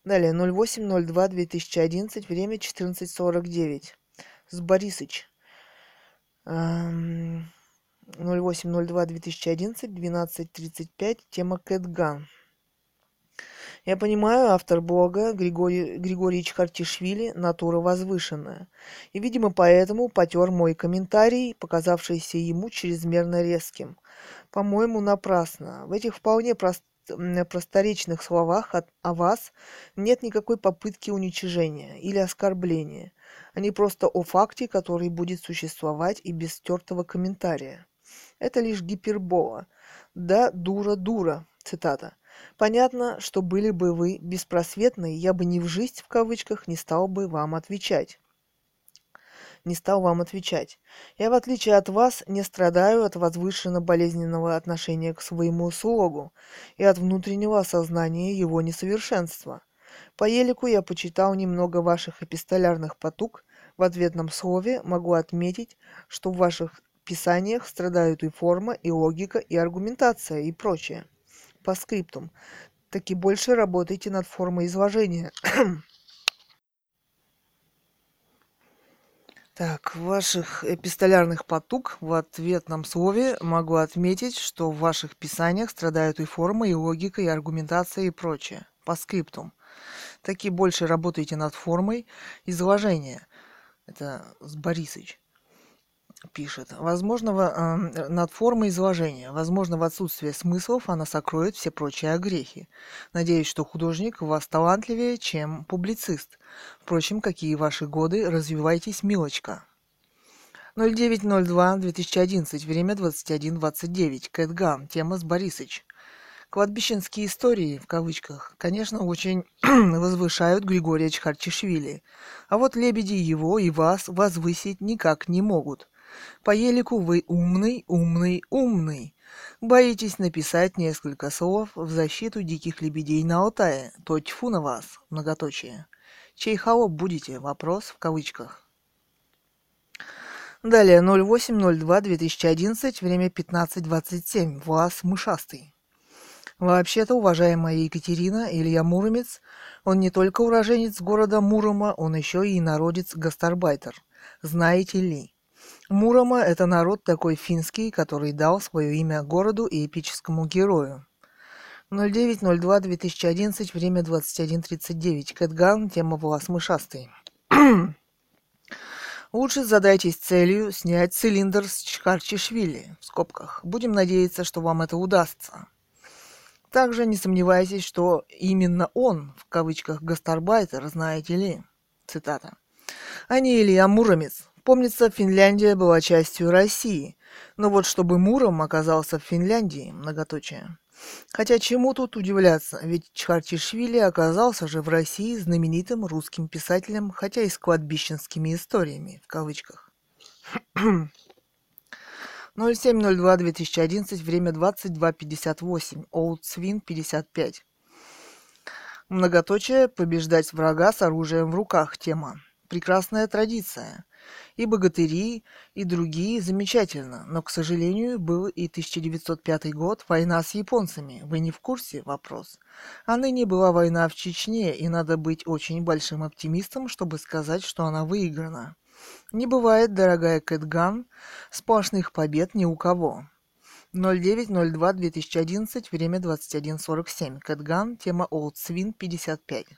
Далее, ноль восемь ноль два две тысячи одиннадцать, время четырнадцать сорок девять. С Борисыч. ноль восемь ноль два две тысячи одиннадцать, двенадцать тридцать пять, тема «Кэтган». Я понимаю, автор блога Григорий, Григорий Чхартишвили «Натура возвышенная». И, видимо, поэтому потер мой комментарий, показавшийся ему чрезмерно резким. По-моему, напрасно. В этих вполне прост... просторечных словах от... о вас нет никакой попытки уничижения или оскорбления. Они просто о факте, который будет существовать и без стертого комментария. Это лишь гипербола. Да, дура-дура. Цитата. Понятно, что были бы вы беспросветны, я бы ни в жизнь, в кавычках, не стал бы вам отвечать. Не стал вам отвечать. Я, в отличие от вас, не страдаю от возвышенно-болезненного отношения к своему слогу и от внутреннего осознания его несовершенства. По елику я почитал немного ваших эпистолярных потуг. В ответном слове могу отметить, что в ваших писаниях страдают и форма, и логика, и аргументация, и прочее. По скриптум. Так и больше работайте над формой изложения. Так, в ваших эпистолярных потуг в ответном слове могу отметить, что в ваших писаниях страдают и форма, и логика, и аргументация, и прочее. По скриптум. Так и больше работайте над формой изложения. Это с Борисыч. Пишет. Возможно, э, над формой изложения. Возможно, в отсутствии смыслов она сокроет все прочие огрехи. Надеюсь, что художник у вас талантливее, чем публицист. Впрочем, какие ваши годы, развивайтесь, милочка. ноль девять ноль два две тысячи одиннадцать, время двадцать один двадцать девять, Кэт Ган, тема с Борисыч. Кладбищенские истории, в кавычках, конечно, очень возвышают Григория Чхартишвили, а вот лебеди его и вас возвысить никак не могут. По елику вы умный, умный, умный. Боитесь написать несколько слов в защиту диких лебедей на Алтае, то тьфу на вас, многоточие. Чей холоп будете? Вопрос в кавычках. Далее, ноль восемь ноль два две тысячи одиннадцать, время пятнадцать двадцать семь, Влас Мышастый. Вообще-то, уважаемая Екатерина, Илья Муромец, он не только уроженец города Мурома, он еще и народец-гастарбайтер. Знаете ли? Мурома – это народ такой финский, который дал свое имя городу и эпическому герою. ноль девять ноль два две тысячи одиннадцать, время двадцать один тридцать девять, Кэт Ган, тема Влас Мышастый. Лучше задайтесь целью снять цилиндр с Чхартишвили, в скобках. Будем надеяться, что вам это удастся. Также не сомневайтесь, что именно он, в кавычках, гастарбайтер, знаете ли, цитата, а не Илья Муромец. Помнится, Финляндия была частью России, но вот чтобы Муром оказался в Финляндии, многоточие. Хотя чему тут удивляться, ведь Чхартишвили оказался же в России знаменитым русским писателем, хотя и с кладбищенскими историями, в кавычках. ноль семь ноль два две тысячи одиннадцать, время двадцать два пятьдесят восемь, Old Swin пятьдесят пять. Многоточие, побеждать врага с оружием в руках, тема. Прекрасная традиция. И богатыри, и другие замечательно, но, к сожалению, был и тысяча девятьсот пятый год, война с японцами. Вы не в курсе? Вопрос. А ныне была война в Чечне, и надо быть очень большим оптимистом, чтобы сказать, что она выиграна. Не бывает, дорогая Кэт Ган, сплошных побед ни у кого. ноль девять ноль два две тысячи одиннадцать, время двадцать один сорок семь, Кэт Ган, тема Old Swin пятьдесят пять.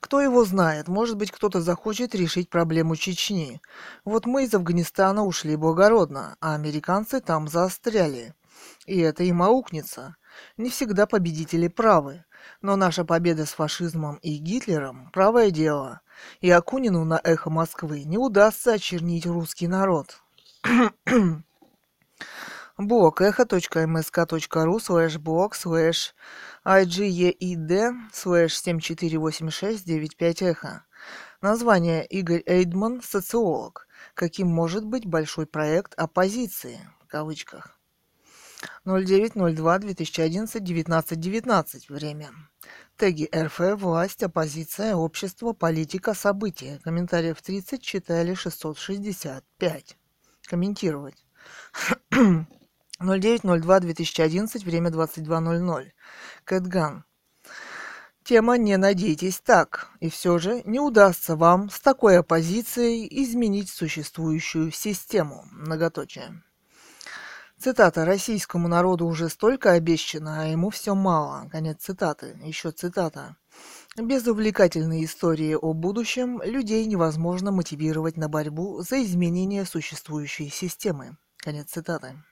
Кто его знает, может быть, кто-то захочет решить проблему Чечни. Вот мы из Афганистана ушли благородно, а американцы там заостряли. И это им аукнется. Не всегда победители правы, но наша победа с фашизмом и Гитлером – правое дело. И Акунину на «Эхо Москвы» не удастся очернить русский народ. Блог эхо.мск.ру слэш блог слэш IGEID слэш семь четыре восемь шесть девять пять эхо. Название: Игорь Эйдман, социолог. Каким может быть большой проект оппозиции? В кавычках. ноль девять ноль два две тысячи одиннадцать девятнадцать девятнадцать. Время. Теги РФ, власть, оппозиция, общество, политика, события. Комментариев тридцать, читали шестьсот шестьдесят пять. Комментировать. ноль девять ноль два две тысячи одиннадцать, время двадцать два ноль ноль. Кэт Ган. Тема «Не надейтесь так». И все же не удастся вам с такой оппозицией изменить существующую систему. Многоточие. Цитата. «Российскому народу уже столько обещано, а ему все мало». Конец цитаты. Еще цитата. «Без увлекательной истории о будущем людей невозможно мотивировать на борьбу за изменение существующей системы». Конец цитаты.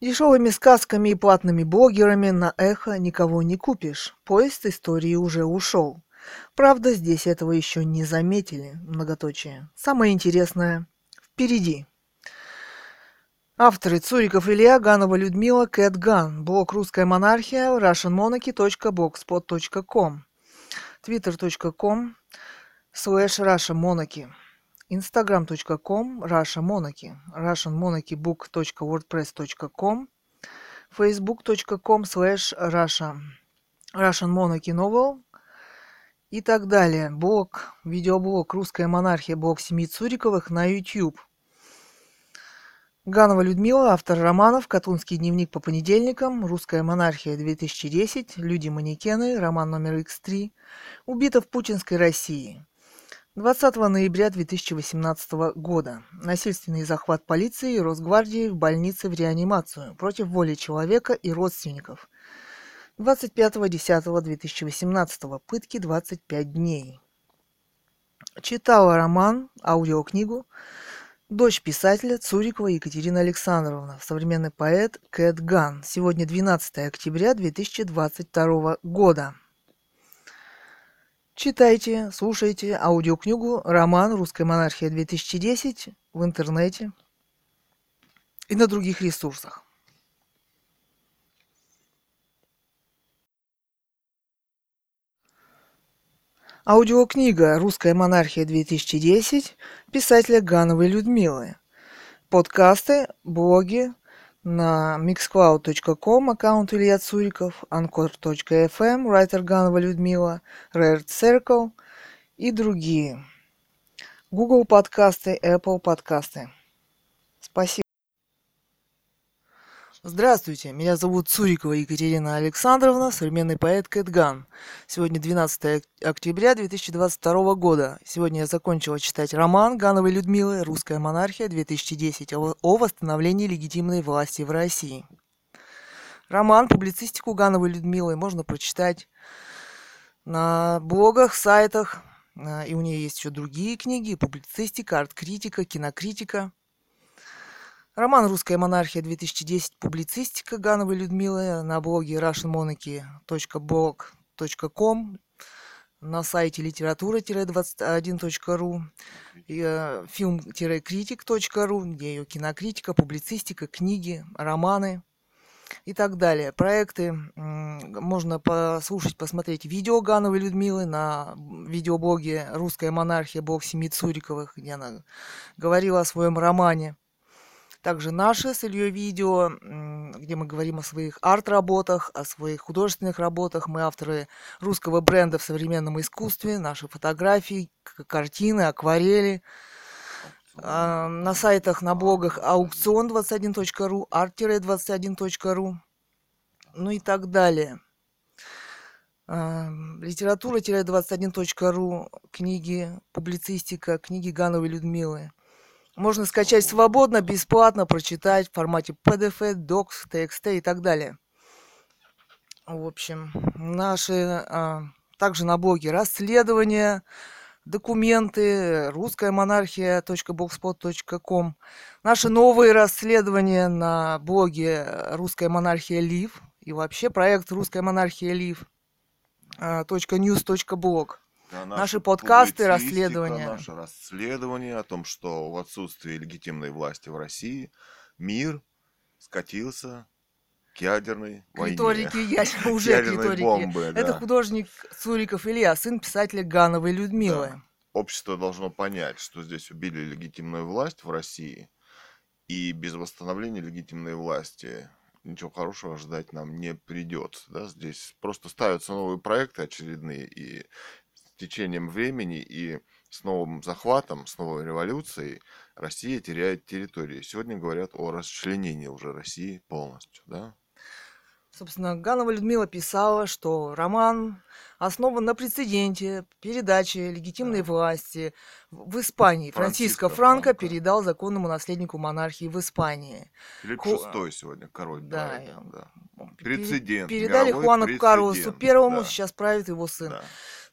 Дешевыми сказками и платными блогерами на «Эхо» никого не купишь. Поезд истории уже ушел. Правда, здесь этого еще не заметили. Многоточие. Самое интересное впереди. Авторы: Цуриков Илья, Ганова Людмила, Кэт Ган. Блог «Русская монархия» russianmonarchy.блогспот точка ком, twitter.com slash russianmonarchy, instagram.com russianmonarchy, russianmonarchybook.wordpress.com, facebook.com slash russia, russianmonarchynovel и так далее. Блог, видеоблог «Русская монархия», блог семьи Цуриковых на YouTube. Ганова Людмила, автор романов «Катунский дневник по понедельникам», «Русская монархия две тысячи десять», «Люди-манекены», роман номер икс три, «Убита в путинской России». двадцатого ноября две тысячи восемнадцатого года. Насильственный захват полиции и Росгвардии в больнице в реанимацию против воли человека и родственников. двадцать пятого десятого две тысячи восемнадцатого. Пытки двадцать пять дней. Читала роман, аудиокнигу дочь писателя Цурикова Екатерина Александровна, современный поэт Кэт Ган. Сегодня двенадцатого октября две тысячи двадцать второго года. Читайте, слушайте аудиокнигу «Роман. Русская монархия две тысячи десять» в интернете и на других ресурсах. Аудиокнига «Русская монархия две тысячи десять» писателя Гановой Людмилы. Подкасты, блоги на миксклауд точка ком, аккаунт Илья Цуриков, анкор точка эф эм, райтер Ганова Людмила, Rare Circle и другие. Google подкасты, Apple подкасты. Спасибо. Здравствуйте, меня зовут Цурикова Екатерина Александровна, современный поэт Кэт Ган. Сегодня двенадцатое октября две тысячи двадцать второго года. Сегодня я закончила читать роман Гановой Людмилы «Русская монархия две тысячи десять» о восстановлении легитимной власти в России. Роман, публицистику Гановой Людмилы можно прочитать на блогах, сайтах. И у нее есть еще другие книги: публицистика, арт-критика, кинокритика. Роман «Русская монархия две тысячи десять. Публицистика» Гановой Людмилы на блоге раша монархи точка блог точка ком, на сайте литература двадцать один точка ру, фильм критик точка ру, где ее кинокритика, публицистика, книги, романы и так далее. Проекты можно послушать, посмотреть видео Гановой Людмилы на видеоблоге «Русская монархия. Блог семьи Цуриковых», где она говорила о своем романе. Также наши с Ильей видео, где мы говорим о своих арт-работах, о своих художественных работах. Мы авторы русского бренда в современном искусстве, наши фотографии, картины, акварели. На сайтах, на блогах аукцион двадцать один точка ру, арт двадцать один точка ру, ну и так далее. литература двадцать один точка ру, книги, публицистика, книги Гановой Людмилы. Можно скачать свободно, бесплатно, прочитать в формате пи ди эф, докс, ти экс ти и так далее. В общем, наши а, также на блоге расследования, документы, русская монархия точка блогспот точка ком. Наши новые расследования на блоге «Русская монархия Лив» и вообще проект «Русская монархия Лив» .news.blog. На наши, наши подкасты, расследования. Наше расследование о том, что в отсутствии легитимной власти в России мир скатился к ядерной риторики, войне. Я, уже ядерной бомбы. Это да. Художник Цуриков Илья, сын писателя Гановой Людмилы. Да. Общество должно понять, что здесь убили легитимную власть в России, и без восстановления легитимной власти ничего хорошего ждать нам не придется. Да? Здесь просто ставятся новые проекты очередные, и с течением времени и с новым захватом, с новой революцией Россия теряет территории. Сегодня говорят о расчленении уже России полностью, да? Собственно, Ганова Людмила писала, что роман основан на прецеденте передачи легитимной да. власти в Испании. Франциско, Франциско Франко, Франко передал законному наследнику монархии в Испании. Филипп Ку... шестой сегодня король. Да. да. Прецедент. Передали Хуану прецедент. Карлосу Первому, да. сейчас правит его сын. Да.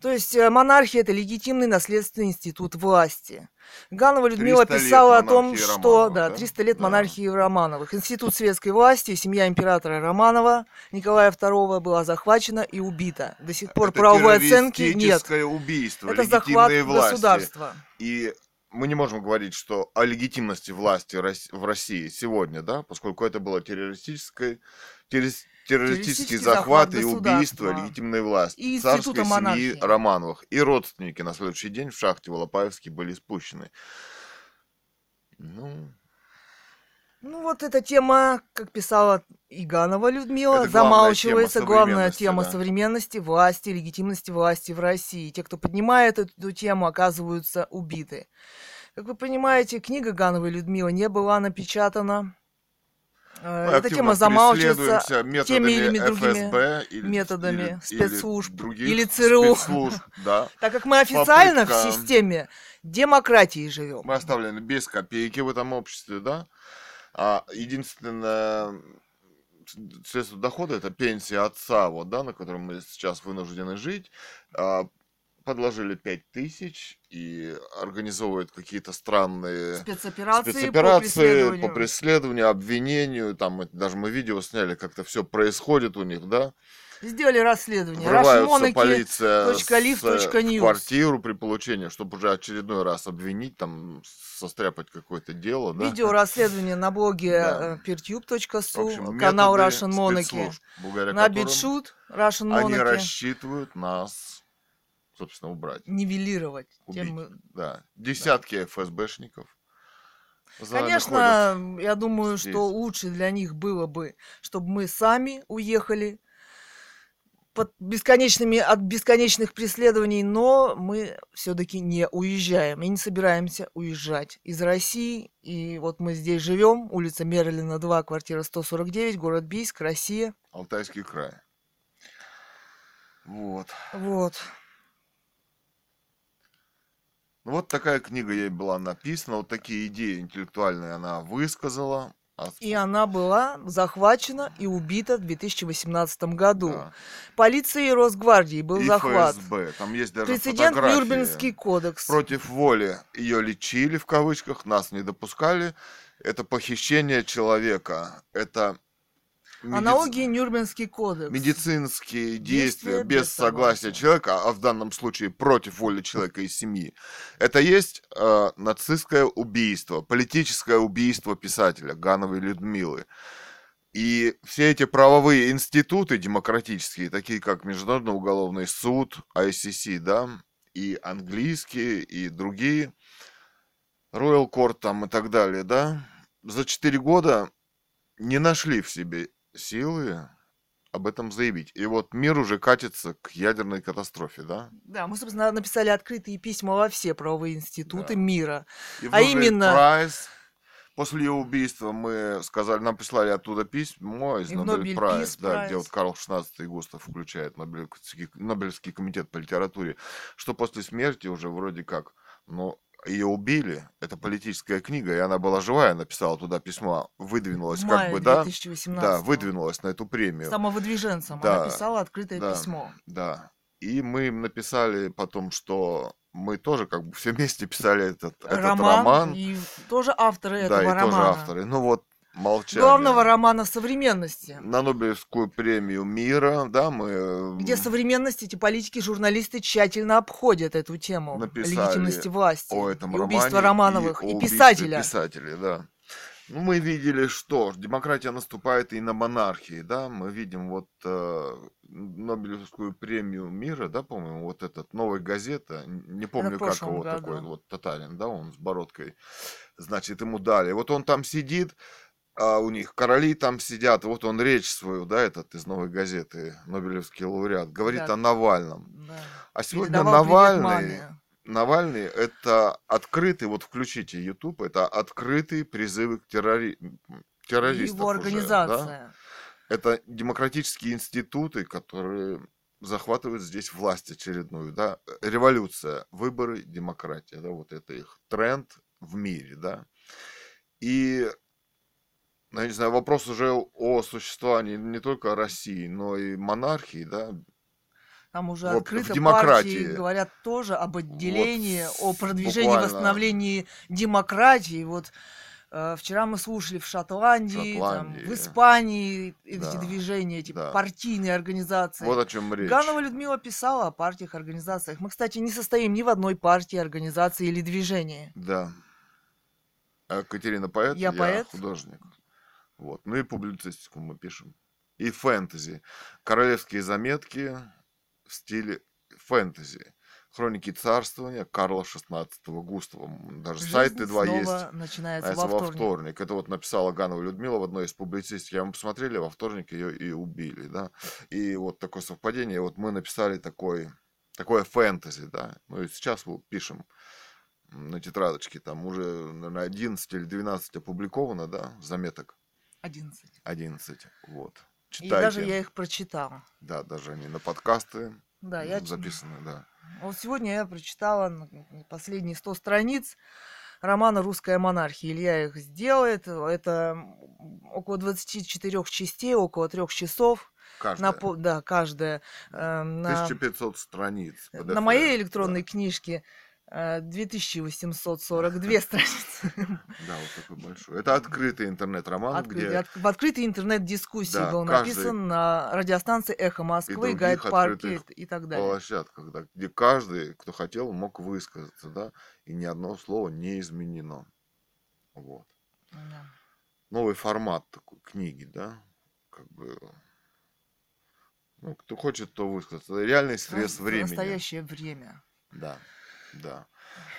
То есть монархия – это легитимный наследственный институт власти. Ганова Людмила писала о том, что Романовых, да, триста лет да. монархии Романовых. Институт светской власти, семья императора Романова Николая второго была захвачена и убита. До сих пор это правовой оценки нет. Убийство, это захват власти. Государства. И мы не можем говорить, что о легитимности власти в России сегодня, да, поскольку это было террористическое... террористическое террористические захваты и убийства легитимной власти царской семьи Романовых. И родственники на следующий день в шахте Волопаевске были спущены. Ну... ну, вот эта тема, как писала Ганова Людмила, замалчивается. Главная тема современности, власти, легитимности власти в России. Те, кто поднимает эту тему, оказываются убиты. Как вы понимаете, книга Гановой Людмилы не была напечатана. Мы эта тема замалчивается теми или другими эф эс бэ, или, методами или, спецслужб или ЦРУ. Спецслужб, да. Так как мы официально Попытка... в системе демократии живем. Мы оставлены без копейки в этом обществе, да. А единственное средство дохода — это пенсия отца, вот, да, на которой мы сейчас вынуждены жить. Подложили пять тысяч и организовывают какие-то странные спецоперации, спецоперации по, преследованию. по преследованию, обвинению. Там даже мы видео сняли, как-то все происходит у них, да. сделали расследование. Врываются полиция в квартиру при получении, чтобы уже очередной раз обвинить, там, состряпать какое-то дело. Да? Видео расследование на блоге да. пертюб точка су, канал Russian Monarchy, на BitChute Russian Monarchy. Они рассчитывают нас, собственно, убрать. Нивелировать. Убить, мы... да. Десятки да. эф эс бэшников. Конечно, я думаю, здесь. Что лучше для них было бы, чтобы мы сами уехали под бесконечными, от бесконечных преследований, но мы все-таки не уезжаем и не собираемся уезжать из России. И вот мы здесь живем, улица Мерлина, два, квартира сто сорок девять, город Бийск, Россия. Алтайский край. Вот. Вот. Вот такая книга ей была написана, вот такие идеи интеллектуальные она высказала. И она была захвачена и убита в две тысячи восемнадцатом году. Да. Полицией и Росгвардией был и захват. эф эс бэ. Там есть даже прецедент Нюрнбергский кодекс. Против воли ее лечили, в кавычках, нас не допускали. Это похищение человека, это... Медици... Аналогии Нюрнбергский кодекс. Медицинские действия, действия без согласия, согласия человека, а в данном случае против воли человека и семьи. Это есть э, нацистское убийство, политическое убийство писателя Гановой Людмилы. И все эти правовые институты демократические, такие как Международный уголовный суд, ай си си, да, и английские, и другие, Royal Court там и так далее, да, за четыре года не нашли в себе силы об этом заявить. И вот мир уже катится к ядерной катастрофе, да? Да, мы, собственно, написали открытые письма во все правовые институты да. мира. И а именно... Прайс. После ее убийства мы сказали, нам прислали оттуда письмо из Нобель Прайс, да, где вот Карл шестнадцатый Густав включает Нобелевский, Нобелевский комитет по литературе, что после смерти уже вроде как, ну... Ее убили, это политическая книга, и она была живая, написала туда письмо, выдвинулась, как бы, да, да, выдвинулась на эту премию. Самовыдвиженцем да, она писала открытое да, письмо. Да, и мы им написали потом, что мы тоже как бы все вместе писали этот роман. Этот роман. И тоже авторы да, этого и романа. Да, тоже авторы. Ну вот, молчание. Главного романа современности. На Нобелевскую премию мира, да, мы... Где современность, эти политики, журналисты тщательно обходят эту тему. Написали легитимности власти. О этом и романе. Убийства Романовых, и, и писателя. Писателей, да. Ну, мы видели, что демократия наступает и на монархии, да. Мы видим вот э, Нобелевскую премию мира, да, по-моему, вот этот, «Новая газета», не помню, как его году. Такой, вот татарин, да, он с бородкой, значит, ему дали. Вот он там сидит, а у них короли там сидят, вот он речь свою, да, этот из «Новой газеты», Нобелевский лауреат, говорит да. о Навальном. Да. А сегодня Навальный, Навальный это открытый, вот включите YouTube, это открытые призывы к террори... террористам. Его организация. Уже, да? Это демократические институты, которые захватывают здесь власть очередную, да, революция, выборы, демократия, да, вот это их тренд в мире, да. И я не знаю, вопрос уже о существовании не только России, но и монархии, да. Там уже вот, открыто партии говорят тоже об отделении, вот, о продвижении, буквально. Восстановлении демократии. Вот э, вчера мы слушали в Шотландии, Шотландии. Там, в Испании эти да. движения, эти да. партийные организации. Вот о чем речь. Ганова Людмила писала о партиях, организациях. Мы, кстати, не состоим ни в одной партии, организации или движении. Да. А Катерина поэт, я, я поэт. Художник. Вот. Ну и публицистику мы пишем. И фэнтези. Королевские заметки в стиле фэнтези. Хроники царствования Карла шестнадцатого Густава. Даже жизнь сайты два есть. Начинается во вторник. во вторник. Это вот написала Ганова Людмила в одной из публицистик. Я мы посмотрели, во вторник ее и убили. Да? И вот такое совпадение. Вот мы написали такой, такое фэнтези. Да? Ну и сейчас вот пишем на тетрадочке. Там уже, наверное, одиннадцать или двенадцать опубликовано, да, заметок. Одиннадцать. Одиннадцать, вот. Читайте. И даже я их прочитала. Да, даже они на подкасты да, я... записаны, да. Вот сегодня я прочитала последние сто страниц романа «Русская монархия». Илья их сделает. Это около двадцати четырёх частей, около трех часов. Каждая. На... Да, каждая. На... тысяча пятьсот страниц. На моей электронной да. книжке. две тысячи восемьсот сорок две страницы. Да, вот такой большой. Это открытый интернет-роман. Открытый, где... от... В открытый интернет-дискуссии да, был каждый... написан на радиостанции «Эхо Москвы», гайд-парке и так далее. Площадках, да, где каждый, кто хотел, мог высказаться, да, и ни одно слово не изменено. Вот. Да. Новый формат такой книги, да, как бы... Ну, кто хочет, то высказаться. Реальный срез Раз, времени. Настоящее время. Да. Да.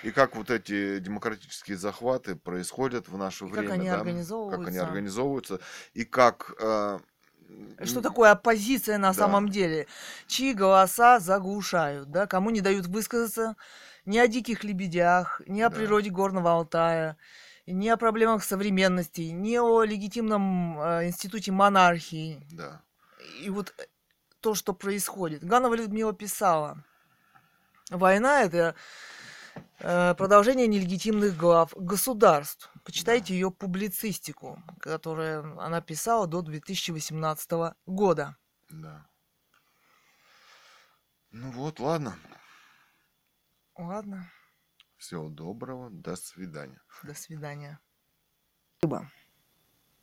И как вот эти демократические захваты происходят в наше и время. Как они, да? организовываются. как они организовываются. И как... Э... Что такое оппозиция на да. самом деле? Чьи голоса заглушают, да? Кому не дают высказаться ни о диких лебедях, ни о да. природе Горного Алтая, ни о проблемах современности, ни о легитимном э, институте монархии. Да. И вот то, что происходит. Ганова Людмила писала... Война – это э, продолжение нелегитимных глав государств. Почитайте ее публицистику, которую она писала до две тысячи восемнадцатого года. Да. Ну вот, ладно. Ладно. Всего доброго. До свидания. До свидания. Спасибо.